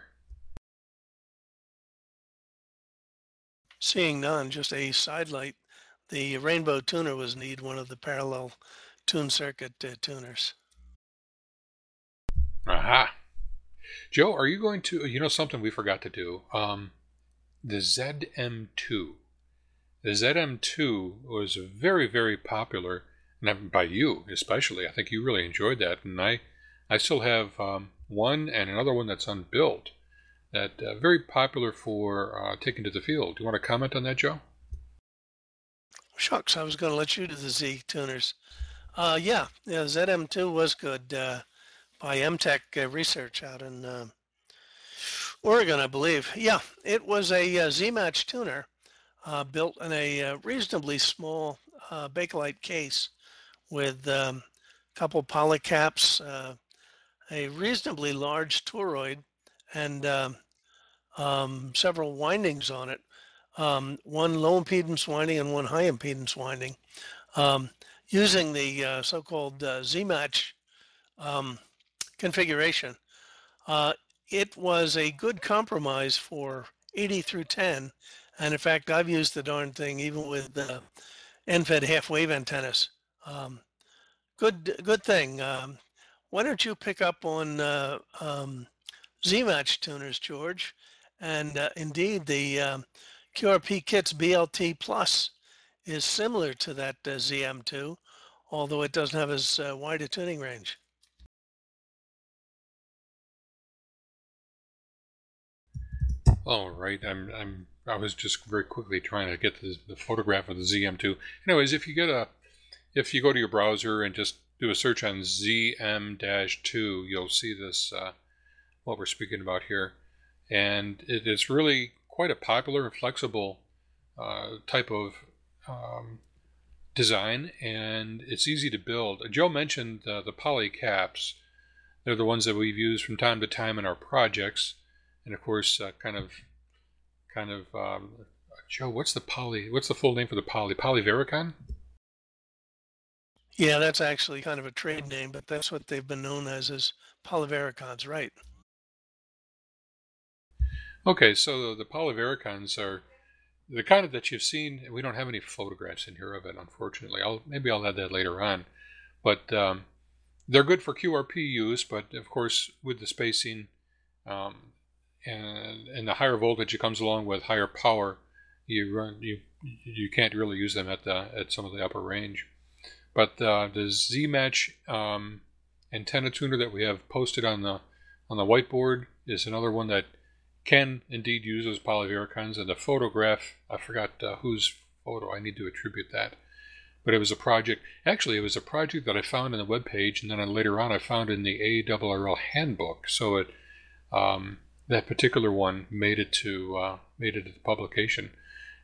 Seeing none, just a side light. The rainbow tuner was indeed one of the parallel tune circuit tuners. Aha. Joe, are you going to, you know something we forgot to do? The ZM2. The ZM2 was very, very popular, and by you especially. I think you really enjoyed that, and I still have one and another one that's unbuilt that very popular for taking to the field. Do you want to comment on that, Joe? Shucks, I was going to let you do the Z tuners. Yeah, ZM2 was good by Mtech Research out in Oregon, I believe. Yeah, it was a Z-Match tuner built in a reasonably small Bakelite case with a couple polycaps, a reasonably large toroid, and several windings on it, one low impedance winding and one high impedance winding, using the so-called Z-Match configuration. It was a good compromise for 80 through 10, and in fact I've used the darn thing even with the NFED half-wave antennas. Good thing. Why don't you pick up on Z-Match tuners, George, and indeed the QRP Kits BLT Plus is similar to that ZM2, although it doesn't have as wide a tuning range. All right, I was just very quickly trying to get the photograph of the ZM2. Anyways, if you go to your browser and just do a search on ZM-2, you'll see this. What we're speaking about here, and it is really quite a popular and flexible type of design, and it's easy to build. Joe mentioned the poly caps. They're the ones that we've used from time to time in our projects, and of course, Joe, what's the poly? What's the full name for the poly? Polyvericon? Yeah, that's actually kind of a trade name, but that's what they've been known as polyvericons, right? Okay, so the polyvericons are the kind of that you've seen. We don't have any photographs in here of it, unfortunately. Maybe I'll add that later on. But they're good for QRP use, but of course with the spacing and the higher voltage that comes along with higher power, you can't really use them at some of the upper range. But the Z-Match antenna tuner that we have posted on the whiteboard is another one that can indeed use those polyvericons, and the photograph, I forgot whose photo, I need to attribute that. But it was a project, actually it was a project that I found on the webpage, and then later on I found in the ARRL handbook, so it that particular one made it to the publication.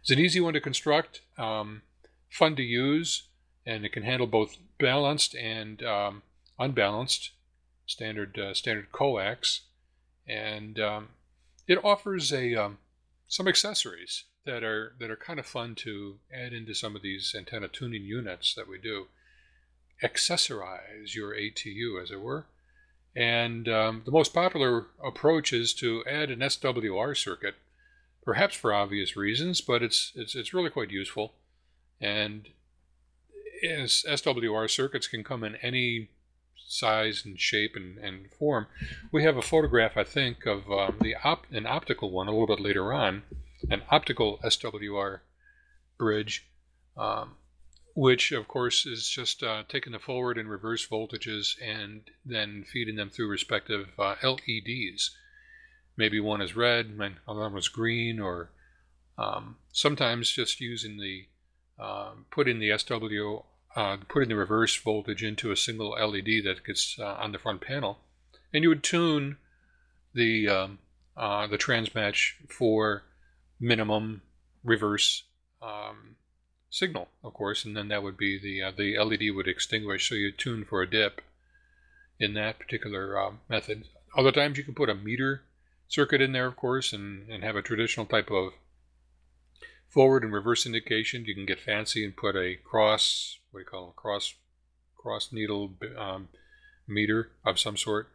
It's an easy one to construct, fun to use, and it can handle both balanced and unbalanced, standard coax, and it offers a some accessories that are kind of fun to add into some of these antenna tuning units that we do. Accessorize your ATU, as it were. And the most popular approach is to add an SWR circuit, perhaps for obvious reasons, but it's really quite useful. And SWR circuits can come in any size and shape and form. We have a photograph, I think, of an optical one a little bit later on, an optical SWR bridge, which of course is just taking the forward and reverse voltages and then feeding them through respective LEDs. Maybe one is red, another one's green, or sometimes just using the putting the reverse voltage into a single LED that gets on the front panel, and you would tune the transmatch for minimum reverse signal, of course, and then that would be the LED would extinguish, so you tune for a dip in that particular method. Other times you can put a meter circuit in there, of course, and have a traditional type of forward and reverse indication. You can get fancy and put a cross, what do you call it, cross needle meter of some sort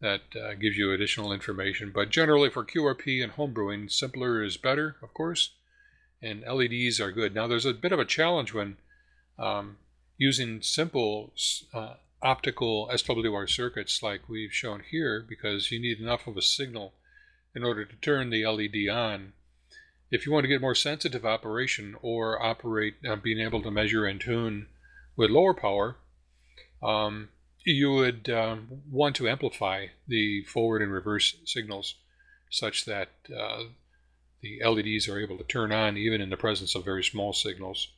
that gives you additional information. But generally for QRP and homebrewing, simpler is better, of course. and LEDs are good. Now there's a bit of a challenge when using simple optical SWR circuits like we've shown here, because you need enough of a signal in order to turn the LED on. If you want to get more sensitive operation or operate being able to measure and tune with lower power, you would want to amplify the forward and reverse signals such that the LEDs are able to turn on even in the presence of very small signals.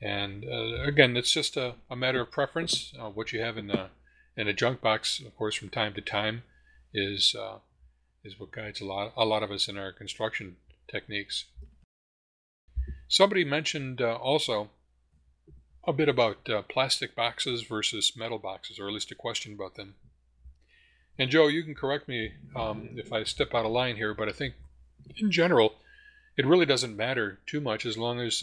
And again, it's just a matter of preference. What you have in a junk box, of course, from time to time is what guides a lot of us in our construction techniques. Somebody mentioned also a bit about plastic boxes versus metal boxes, or at least a question about them. And Joe, you can correct me if I step out of line here, but I think in general, it really doesn't matter too much as long as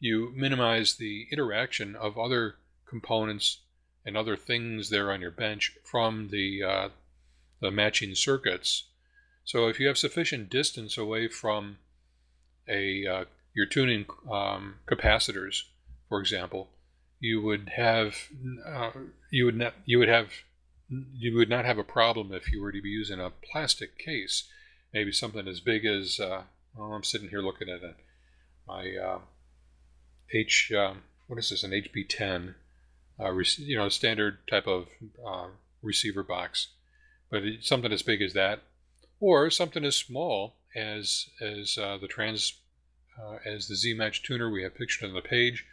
you minimize the interaction of other components and other things there on your bench from the matching circuits. So if you have sufficient distance away from your tuning capacitors, for example, you would not have a problem if you were to be using a plastic case, maybe something as big as well, I'm sitting here looking at my what is this, an HB10, you know, standard type of receiver box, but something as big as that, or something as small as the Z-Match tuner we have pictured on the page,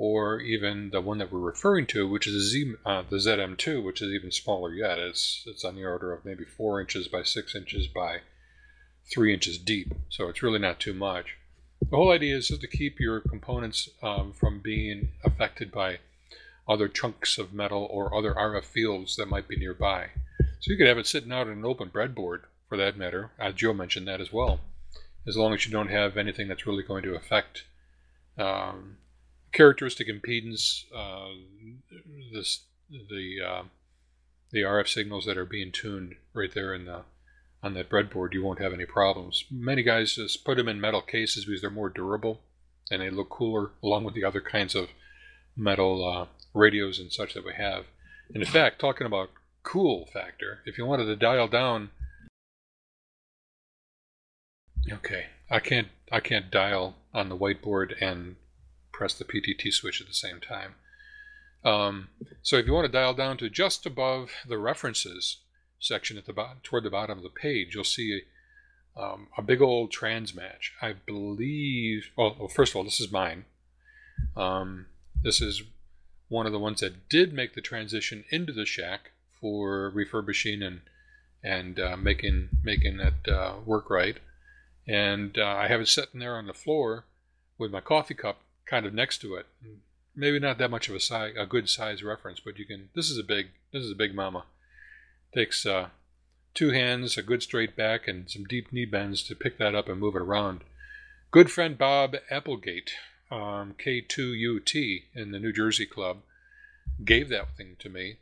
or even the one that we're referring to, which is the ZM2, which is even smaller yet. It's on the order of maybe 4 inches by 6 inches by 3 inches deep, so it's really not too much. The whole idea is just to keep your components from being affected by other chunks of metal or other RF fields that might be nearby. So you could have it sitting out on an open breadboard, for that matter. Joe mentioned that as well. As long as you don't have anything that's really going to affect characteristic impedance, the RF signals that are being tuned right there in on that breadboard, you won't have any problems. Many guys just put them in metal cases because they're more durable and they look cooler, along with the other kinds of metal radios and such that we have. And in fact, talking about cool factor, if you wanted to dial down, okay, I can't dial on the whiteboard and press the PTT switch at the same time. So if you want to dial down to just above the references section at the bottom, toward the bottom of the page, you'll see a big old transmatch. I believe, well, first of all, this is mine. This is one of the ones that did make the transition into the shack for refurbishing and making it work right. And I have it sitting there on the floor with my coffee cup kind of next to it. Maybe not that much of a good size reference, but you can. This is a big mama. Takes two hands, a good straight back, and some deep knee bends to pick that up and move it around. Good friend Bob Applegate K2UT in the New Jersey Club gave that thing to me.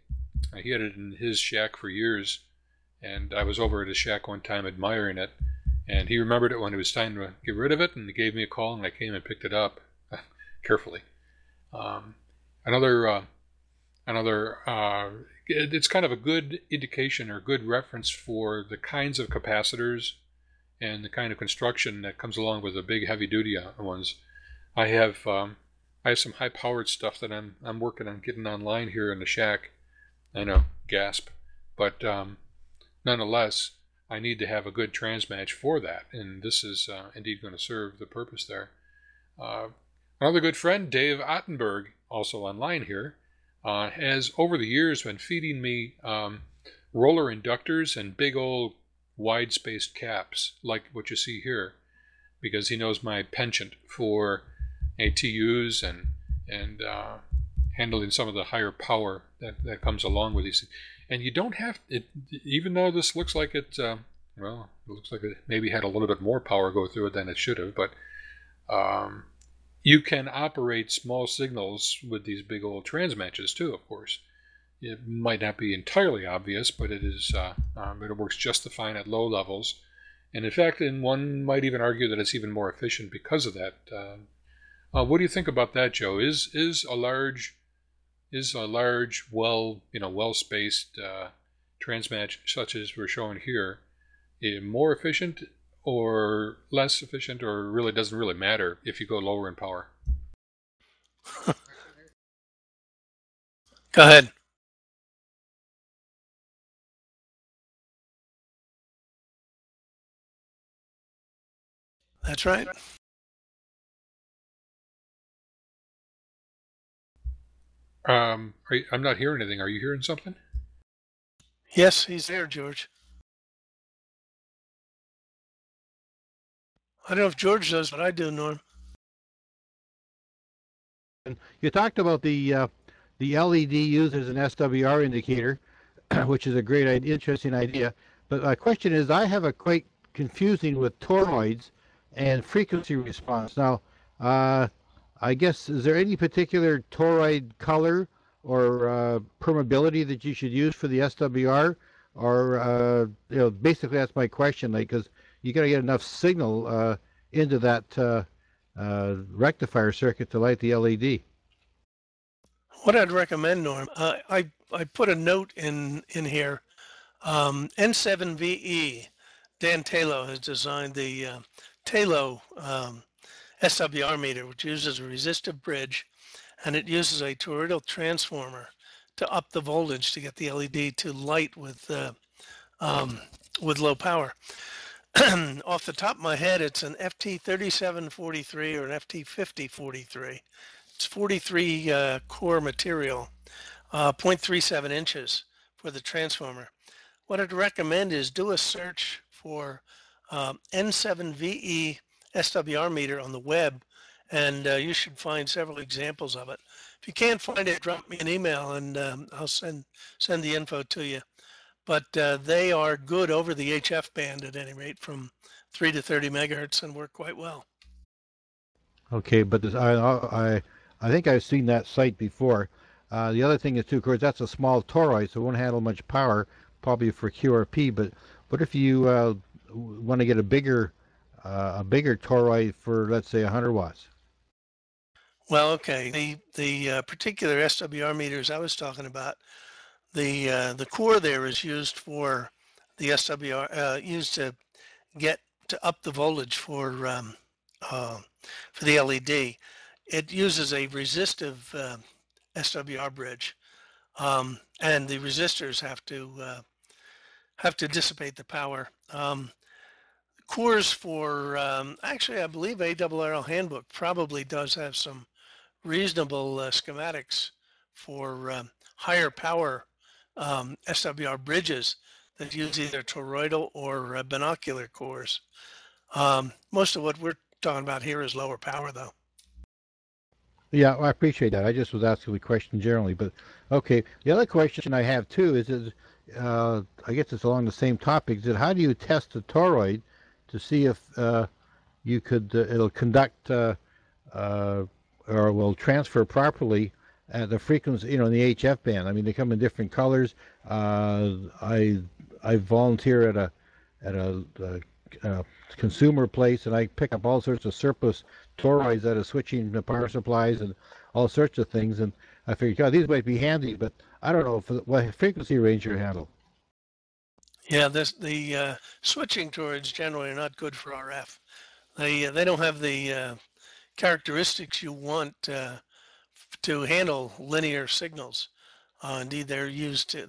He had it in his shack for years, and I was over at his shack one time admiring it, and he remembered it when it was time to get rid of it, and he gave me a call, and I came and picked it up carefully. It's kind of a good indication or good reference for the kinds of capacitors and the kind of construction that comes along with the big heavy-duty ones. I have some high-powered stuff that I'm working on getting online here in the shack. I know, gasp, but nonetheless, I need to have a good transmatch for that, and this is indeed going to serve the purpose there. Another good friend, Dave Ottenberg, also online here, has over the years been feeding me roller inductors and big old wide-spaced caps like what you see here, because he knows my penchant for ATUs and handling some of the higher power that comes along with these. And you don't have it, even though this looks like it. Well, it looks like it maybe had a little bit more power go through it than it should have, but. You can operate small signals with these big old transmatches too, of course. It might not be entirely obvious, but it works just fine at low levels, And in fact, and one might even argue that it's even more efficient because of that. What do you think about that, Joe? Is a large, well-spaced transmatch such as we're showing here more efficient or less efficient, or really doesn't really matter if you go lower in power? Go ahead. That's right. I'm not hearing anything. Are you hearing something? Yes, he's there, George. I don't know if George does, but I do, Norm. You talked about the LED used as an SWR indicator, which is a great, interesting idea. But my question is, I have a quite confusing with toroids and frequency response. Now, I guess, is there any particular toroid color or permeability that you should use for the SWR? Or, basically that's my question, like, because you got to get enough signal into that rectifier circuit to light the LED. What I'd recommend, Norm, I put a note in here. N7VE, Dan Talo has designed the Talo SWR meter, which uses a resistive bridge, and it uses a toroidal transformer to up the voltage to get the LED to light with low power. Off the top of my head, it's an FT3743 or an FT5043. It's 43 core material, 0.37 inches for the transformer. What I'd recommend is do a search for N7VE SWR meter on the web, and you should find several examples of it. If you can't find it, drop me an email, and I'll send the info to you. But they are good over the HF band at any rate, from 3 to 30 megahertz, and work quite well. Okay, but this, I think I've seen that site before. The other thing is, too, of course, that's a small toroid, so it won't handle much power, probably for QRP. But what if you want to get a bigger toroid for, let's say, 100 watts? Well, okay, the particular SWR meters I was talking about, the core there is used for the SWR, used to get to up the voltage for the LED. It uses a resistive SWR bridge, and the resistors have to dissipate the power. Cores for, actually, I believe ARRL Handbook probably does have some reasonable schematics for higher power SWR bridges that use either toroidal or binocular cores. Most of what we're talking about here is lower power, though. Yeah, well, I appreciate that. I just was asking the question generally, but okay. The other question I have, too, is I guess it's along the same topic, is how do you test the toroid to see if you could, it'll conduct or will transfer properly at the frequency, in the HF band. I mean, they come in different colors. I volunteer at a consumer place, and I pick up all sorts of surplus toroids that are switching to power supplies and all sorts of things. And I figured, God, these might be handy, but I don't know what frequency range you handle. Yeah, the switching toroids generally are not good for RF. They don't have the characteristics you want to handle linear signals. Indeed, they're used to.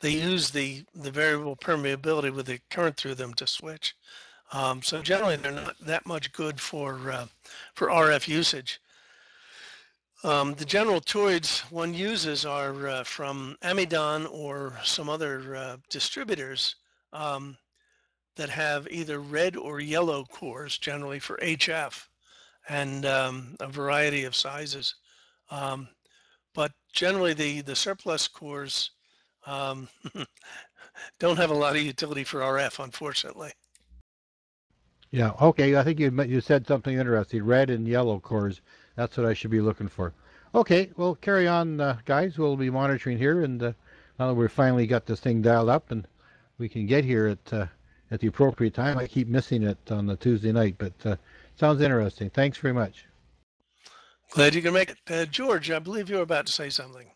They use the variable permeability with the current through them to switch. So generally, they're not that much good for RF usage. The general toroids one uses are from Amidon or some other distributors that have either red or yellow cores, generally for HF, and a variety of sizes. But generally, the surplus cores don't have a lot of utility for RF, unfortunately. Yeah, okay, I think you said something interesting, red and yellow cores. That's what I should be looking for. Okay, well, carry on, guys. We'll be monitoring here, and now that we've finally got this thing dialed up and we can get here at at the appropriate time. I keep missing it on the Tuesday night, but sounds interesting. Thanks very much. Glad you can make it. George, I believe you were about to say something.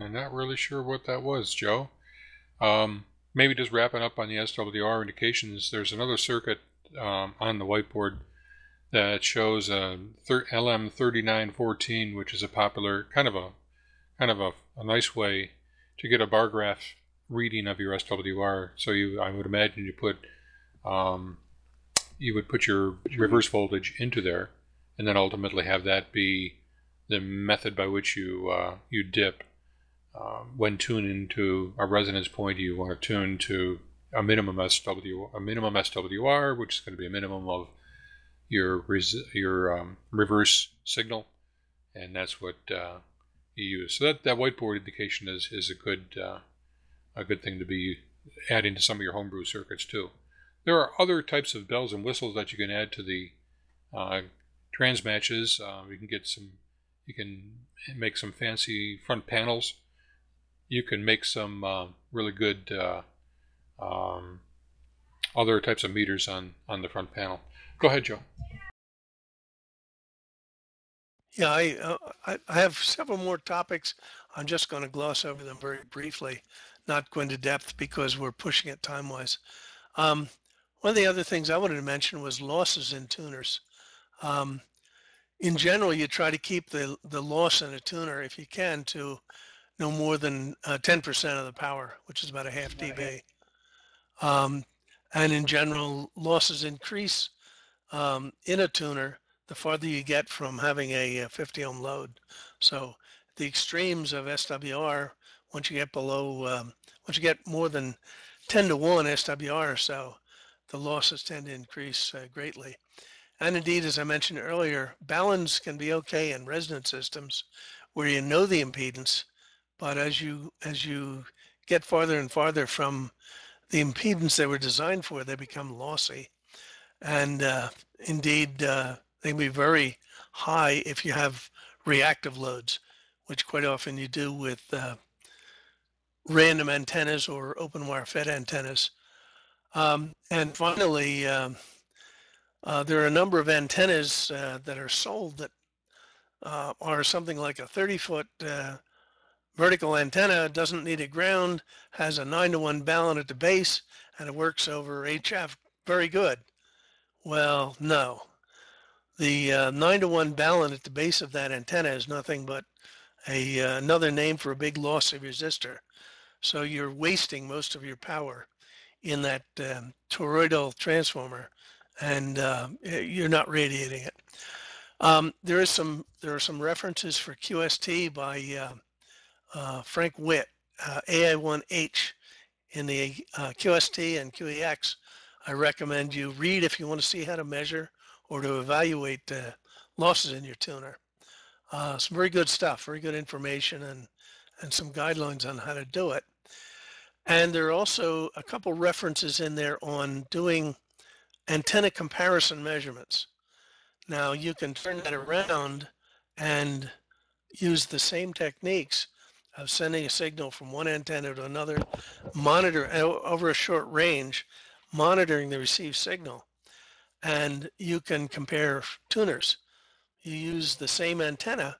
I'm not really sure what that was, Joe. Maybe just wrapping up on the SWR indications, there's another circuit on the whiteboard that shows a LM3914, which is a popular kind of a nice way to get a bar graph reading of your SWR. So I would imagine you put your reverse voltage into there, and then ultimately have that be the method by which you you dip. When tuning to a resonance point, you want to tune to a minimum SWR, which is going to be a minimum of your reverse signal, and that's what you use. So that whiteboard indication is a good thing to be adding to some of your homebrew circuits too. There are other types of bells and whistles that you can add to the transmatches. You can make some fancy front panels. You can make some really good other types of meters on the front panel. Go ahead, Joe. Yeah, I have several more topics. I'm just going to gloss over them very briefly, not go into depth because we're pushing it time-wise. One of the other things I wanted to mention was losses in tuners. In general, you try to keep the loss in a tuner, if you can, to no more than 10% of the power, which is about a half dB. And in general, losses increase in a tuner the farther you get from having a 50 ohm load. So the extremes of SWR, once you get below, once you get more than 10 to 1 SWR or so, the losses tend to increase greatly. And indeed, as I mentioned earlier, balance can be okay in resonance systems where you know the impedance, but as you get farther and farther from the impedance they were designed for, they become lossy. And indeed, they can be very high if you have reactive loads, which quite often you do with random antennas or open wire fed antennas. And finally, there are a number of antennas that are sold that are something like a 30-foot vertical antenna, doesn't need a ground, has a 9-to-1 balun at the base, and it works over HF very good. Well, no. The 9-to-1 balun at the base of that antenna is nothing but another name for a big lossy resistor. So you're wasting most of your power in that toroidal transformer, and you're not radiating it. There are some references for QST by Frank Witt, AI1H in the QST and QEX. I recommend you read if you want to see how to measure or to evaluate losses in your tuner. Some very good stuff, very good information, and some guidelines on how to do it. And there are also a couple references in there on doing antenna comparison measurements. Now you can turn that around and use the same techniques of sending a signal from one antenna to another, monitor over a short range, monitoring the received signal, and you can compare tuners. You use the same antenna,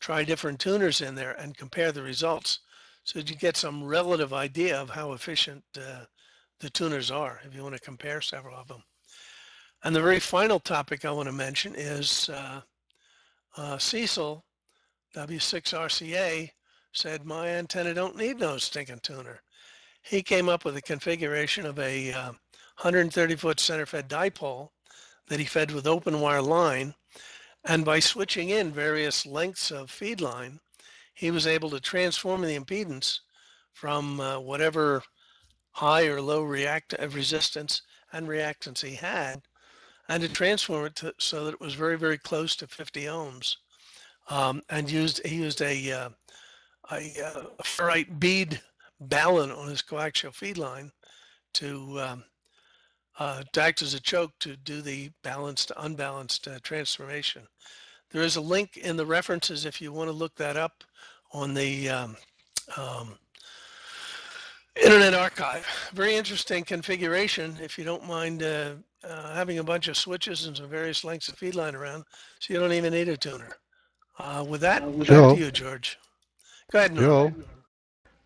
try different tuners in there and compare the results so that you get some relative idea of how efficient the tuners are if you want to compare several of them. And the very final topic I want to mention is Cecil, W6RCA, said, my antenna don't need no stinking tuner. He came up with a configuration of a 130-foot center-fed dipole that he fed with open wire line. And by switching in various lengths of feed line, he was able to transform the impedance from whatever high or low resistance and reactance he had, and to transform it so that it was very, very close to 50 ohms. He used a ferrite bead balun on his coaxial feed line to act as a choke to do the balanced to unbalanced transformation. There is a link in the references if you want to look that up on the Internet Archive. Very interesting configuration if you don't mind having a bunch of switches and some various lengths of feed line around, so you don't even need a tuner. With that, back to you, George. Go ahead, Norm.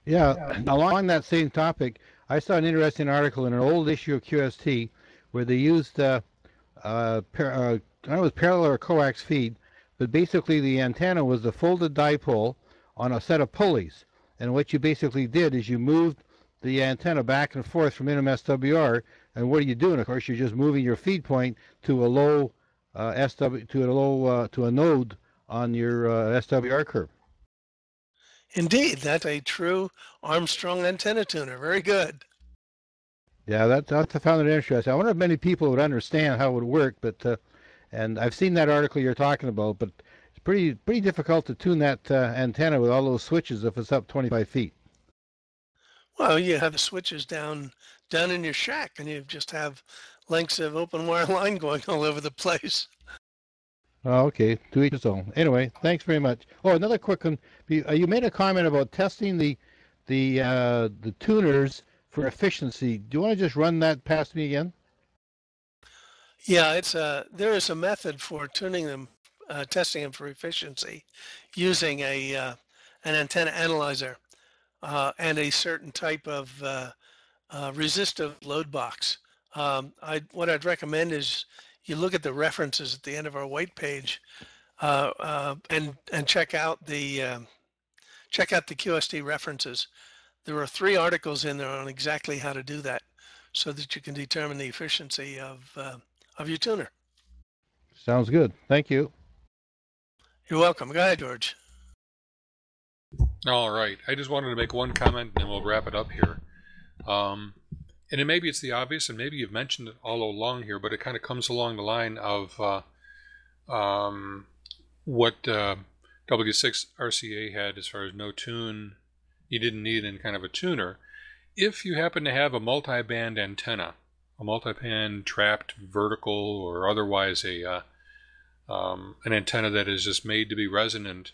Yeah, along that same topic, I saw an interesting article in an old issue of QST where they used I don't know if it was parallel or coax feed, but basically the antenna was the folded dipole on a set of pulleys. And what you basically did is you moved the antenna back and forth from NMSWR. And what are you doing? Of course, you're just moving your feed point to a low to a node on your SWR curve. Indeed, that's a true Armstrong antenna tuner. Very good. Yeah, that's I found it interesting. I wonder if many people would understand how it would work, but and I've seen that article you're talking about, but it's pretty difficult to tune that antenna with all those switches if it's up 25 feet. Well, you have the switches down in your shack, and you just have lengths of open wire line going all over the place. Oh, okay, to each his own. Anyway, thanks very much. Oh, another quick one. You made a comment about testing the tuners for efficiency. Do you want to just run that past me again? Yeah, there is a method for tuning them, testing them for efficiency, using an antenna analyzer and a certain type of resistive load box. What I'd recommend is you look at the references at the end of our white page, and check out the QST references. There are 3 articles in there on exactly how to do that, so that you can determine the efficiency of your tuner. Sounds good. Thank you. You're welcome. Go ahead, George. All right. I just wanted to make one comment, and then we'll wrap it up here. And then maybe it's the obvious, and maybe you've mentioned it all along here, but it kind of comes along the line of what W6RCA had as far as no tune. You didn't need any kind of a tuner. If you happen to have a multi-band antenna, a multi-band trapped vertical or otherwise an antenna that is just made to be resonant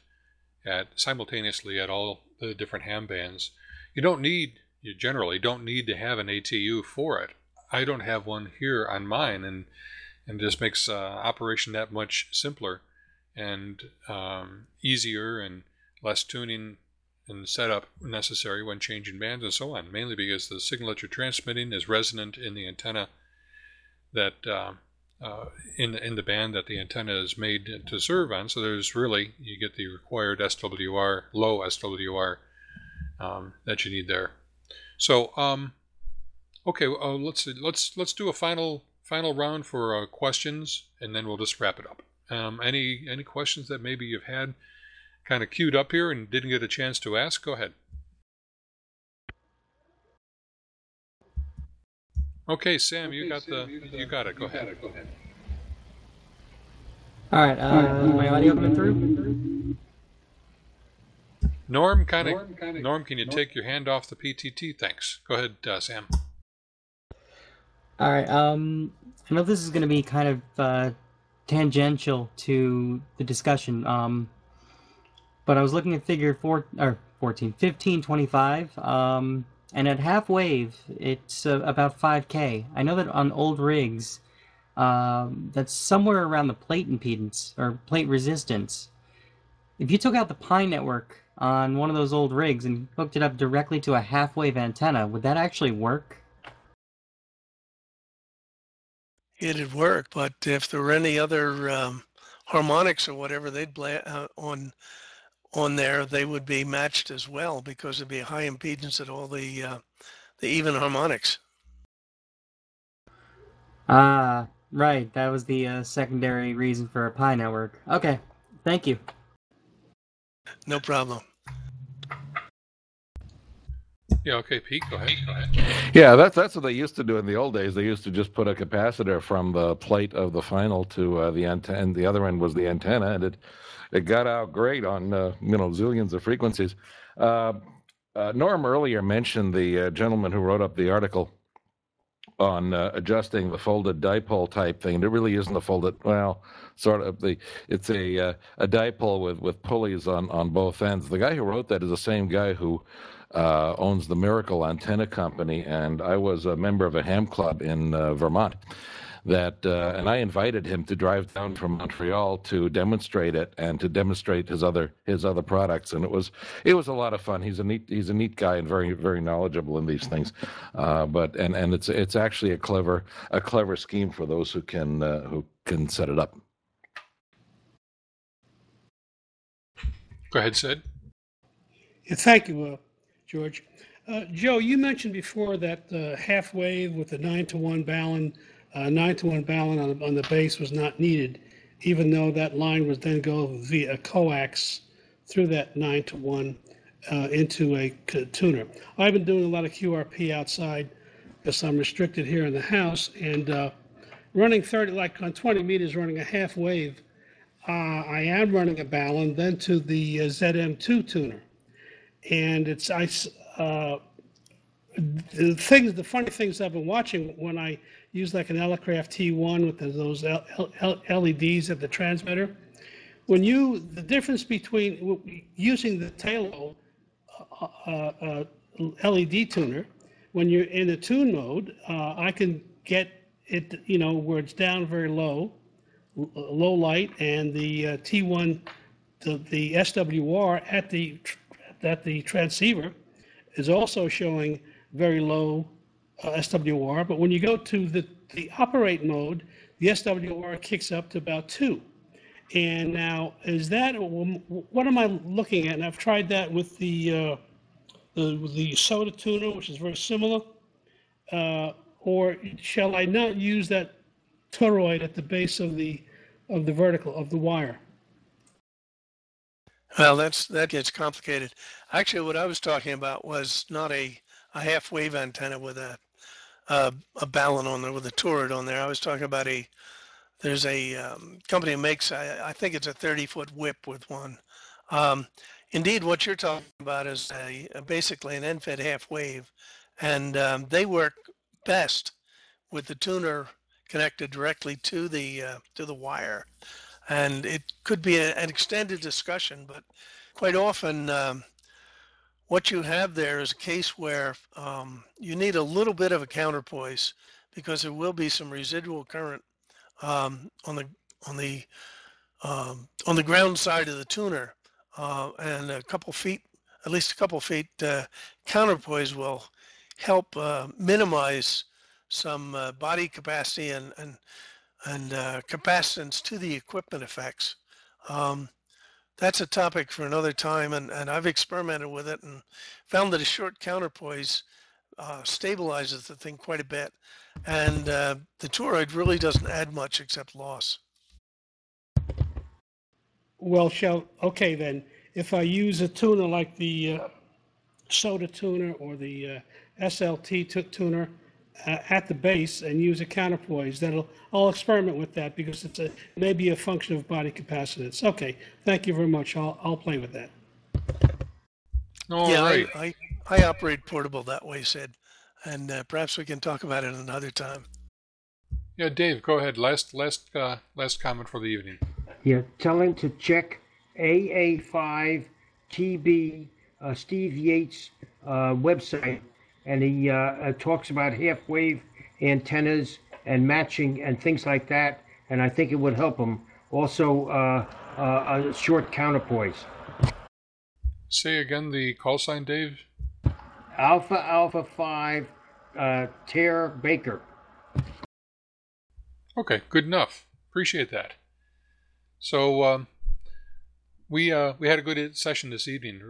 simultaneously at all the different ham bands, you generally don't need to have an ATU for it. I don't have one here on mine, and this makes operation that much simpler and easier, and less tuning and setup necessary when changing bands and so on, mainly because the signal that you're transmitting is resonant in the antenna that in the band that the antenna is made to serve on. So there's really, you get the required SWR, low SWR that you need there. So, okay, let's do a final round for questions, and then we'll just wrap it up. Any questions that maybe you've had kind of queued up here and didn't get a chance to ask? Go ahead. Okay, Sam, you got it. Go ahead. All right, is my audio coming through? Norm, can you take your hand off the PTT? Thanks. Go ahead, Sam. All right. I know this is going to be kind of tangential to the discussion, but I was looking at figure 1525, and at half wave, it's about 5K. I know that on old rigs, that's somewhere around the plate impedance or plate resistance. If you took out the Pi network on one of those old rigs and hooked it up directly to a half-wave antenna, would that actually work? It'd work, but if there were any other harmonics or whatever they'd play on there, they would be matched as well, because it'd be a high impedance at all the even harmonics. Ah, right. That was the secondary reason for a Pi network. Okay, thank you. No problem. Yeah, okay, Pete, go ahead. Yeah, that's what they used to do in the old days. They used to just put a capacitor from the plate of the final to the antenna, and the other end was the antenna, and it got out great on zillions of frequencies. Norm earlier mentioned the gentleman who wrote up the article on adjusting the folded dipole type thing. It really isn't a folded, well, sort of it's a dipole with pulleys on both ends. The guy who wrote that is the same guy who owns the Miracle Antenna Company, and I was a member of a ham club in Vermont. And I invited him to drive down from Montreal to demonstrate it and to demonstrate his other products, and it was a lot of fun. He's a neat guy and very, very knowledgeable in these things, but it's actually a clever scheme for those who can set it up. Go ahead, Sid. Yeah, thank you, George. Joe, you mentioned before that half wave with the 9-to-1 Ballon. 9-to-1 Ballon on the base was not needed, even though that line would then go via coax through that 9-to-1 into a tuner. I've been doing a lot of QRP outside because I'm restricted here in the house, and running 30, like on 20 meters, running a half wave, I am running a Ballon then to the ZM2 tuner, and the funny things I've been watching when I use like an Elecraft T1 with those LEDs at the transmitter. The difference between using the Talo LED tuner, when you're in a tune mode, I can get it, where it's down very low light, and the T1, the SWR at the transceiver is also showing very low SWR, but when you go to the operate mode, the SWR kicks up to about 2. And now, what am I looking at? And I've tried that with the soda tuner, which is very similar. Or shall I not use that toroid at the base of the vertical of the wire? Well, that gets complicated. Actually, what I was talking about was not a half wave antenna with a Ballon on there, with a turret on there. I was talking about there's a company that makes, I think it's a 30-foot whip with one. Indeed, what you're talking about is basically an end-fed half wave, and they work best with the tuner connected directly to the wire. And it could be an extended discussion, but quite often what you have there is a case where you need a little bit of a counterpoise, because there will be some residual current on the ground side of the tuner, and at least a couple feet counterpoise will help minimize some body capacity and capacitance to the equipment effects. That's a topic for another time, and I've experimented with it and found that a short counterpoise stabilizes the thing quite a bit, and the toroid really doesn't add much except loss. Well, okay then, if I use a tuner like the soda tuner or the SLT tuner at the base and use a counterpoise, I'll experiment with that, because it's maybe a function of body capacitance. Okay, thank you very much. I'll play with that. All right. I operate portable that way, Sid, and perhaps we can talk about it another time. Yeah, Dave, go ahead. Last comment for the evening. Yeah, tell him to check AA5TB Steve Yates' website. And he talks about half-wave antennas and matching and things like that, and I think it would help him. Also, a short counterpoise. Say again the call sign, Dave? Alpha Alpha 5, Tear Baker. Okay, good enough. Appreciate that. So we had a good session this evening.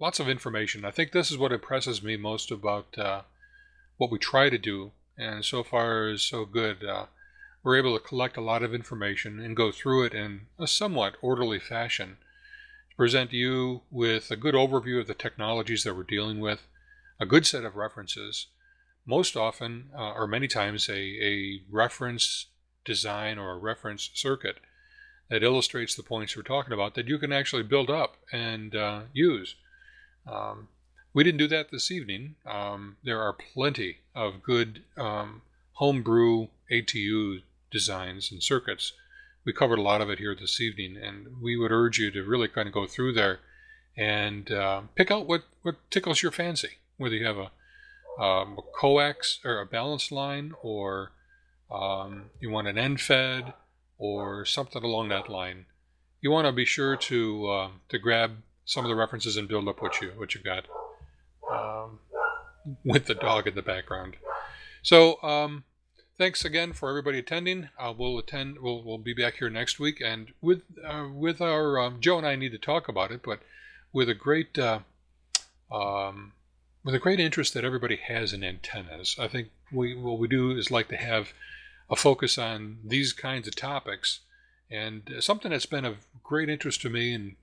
Lots of information. I think this is what impresses me most about what we try to do, and so far is so good. We're able to collect a lot of information and go through it in a somewhat orderly fashion to present you with a good overview of the technologies that we're dealing with, a good set of references, most often or many times a reference design or a reference circuit that illustrates the points we're talking about that you can actually build up and use. We didn't do that this evening. There are plenty of good homebrew ATU designs and circuits. We covered a lot of it here this evening, and we would urge you to really kind of go through there and pick out what tickles your fancy, whether you have a coax or a balance line, or you want an end fed or something along that line. You want to be sure to grab some of the references and build up what you got with the dog in the background. So thanks again for everybody attending. We'll be back here next week, and with our Joe and I need to talk about it, but with a great interest that everybody has in antennas. I think what we do is like to have a focus on these kinds of topics, and something that's been of great interest to me, and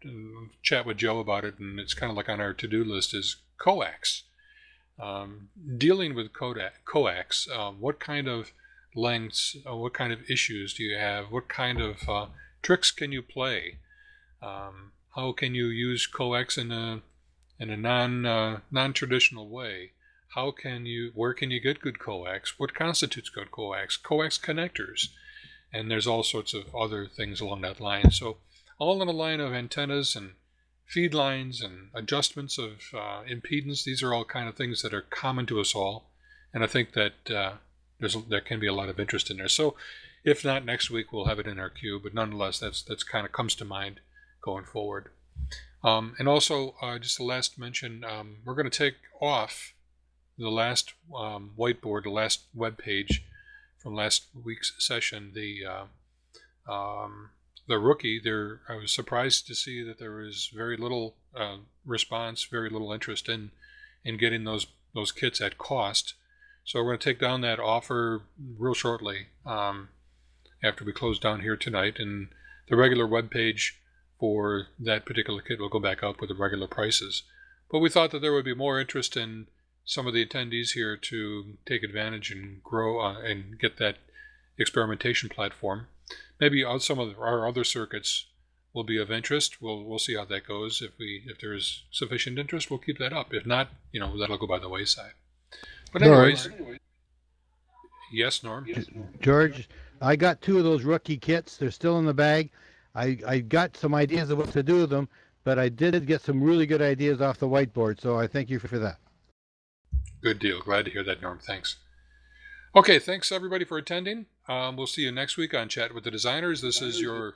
chat with Joe about it, and it's kind of like on our to-do list, is coax. Dealing with coax, what kind of lengths, what kind of issues do you have, what kind of tricks can you play, how can you use coax in a non-traditional way? How can you? Where can you get good coax? What constitutes good coax? Coax connectors, and there's all sorts of other things along that line. So, all in a line of antennas and feed lines and adjustments of impedance. These are all kind of things that are common to us all, and I think that there can be a lot of interest in there. So, if not next week, we'll have it in our queue. But nonetheless, that's kind of comes to mind going forward. And also, just a last mention, we're going to take off the last whiteboard, the last web page from last week's session. The rookie, I was surprised to see that there was very little response, very little interest in getting those kits at cost. So we're going to take down that offer real shortly after we close down here tonight, and the regular web page for that particular kit will go back up with the regular prices. But we thought that there would be more interest in some of the attendees here to take advantage and grow and get that experimentation platform. Maybe some of our other circuits will be of interest. We'll see how that goes. If there is sufficient interest, we'll keep that up. If not, that'll go by the wayside. But anyways, George, yes, Norm. George, I got two of those rookie kits. They're still in the bag. I got some ideas of what to do with them, but I did get some really good ideas off the whiteboard, so I thank you for that. Good deal. Glad to hear that, Norm. Thanks. Okay, thanks everybody for attending. We'll see you next week on Chat with the Designers. This is your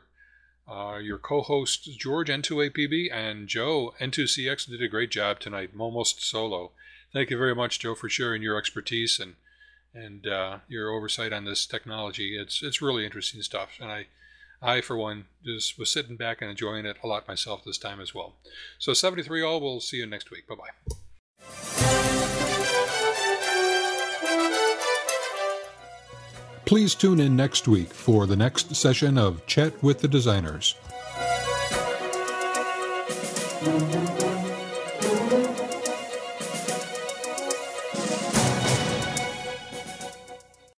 co-host, George N2APB, and Joe N2CX did a great job tonight, almost solo. Thank you very much, Joe, for sharing your expertise and your oversight on this technology. It's really interesting stuff, and I, for one, just was sitting back and enjoying it a lot myself this time as well. So 73 all, we'll see you next week. Bye-bye. Please tune in next week for the next session of Chat with the Designers.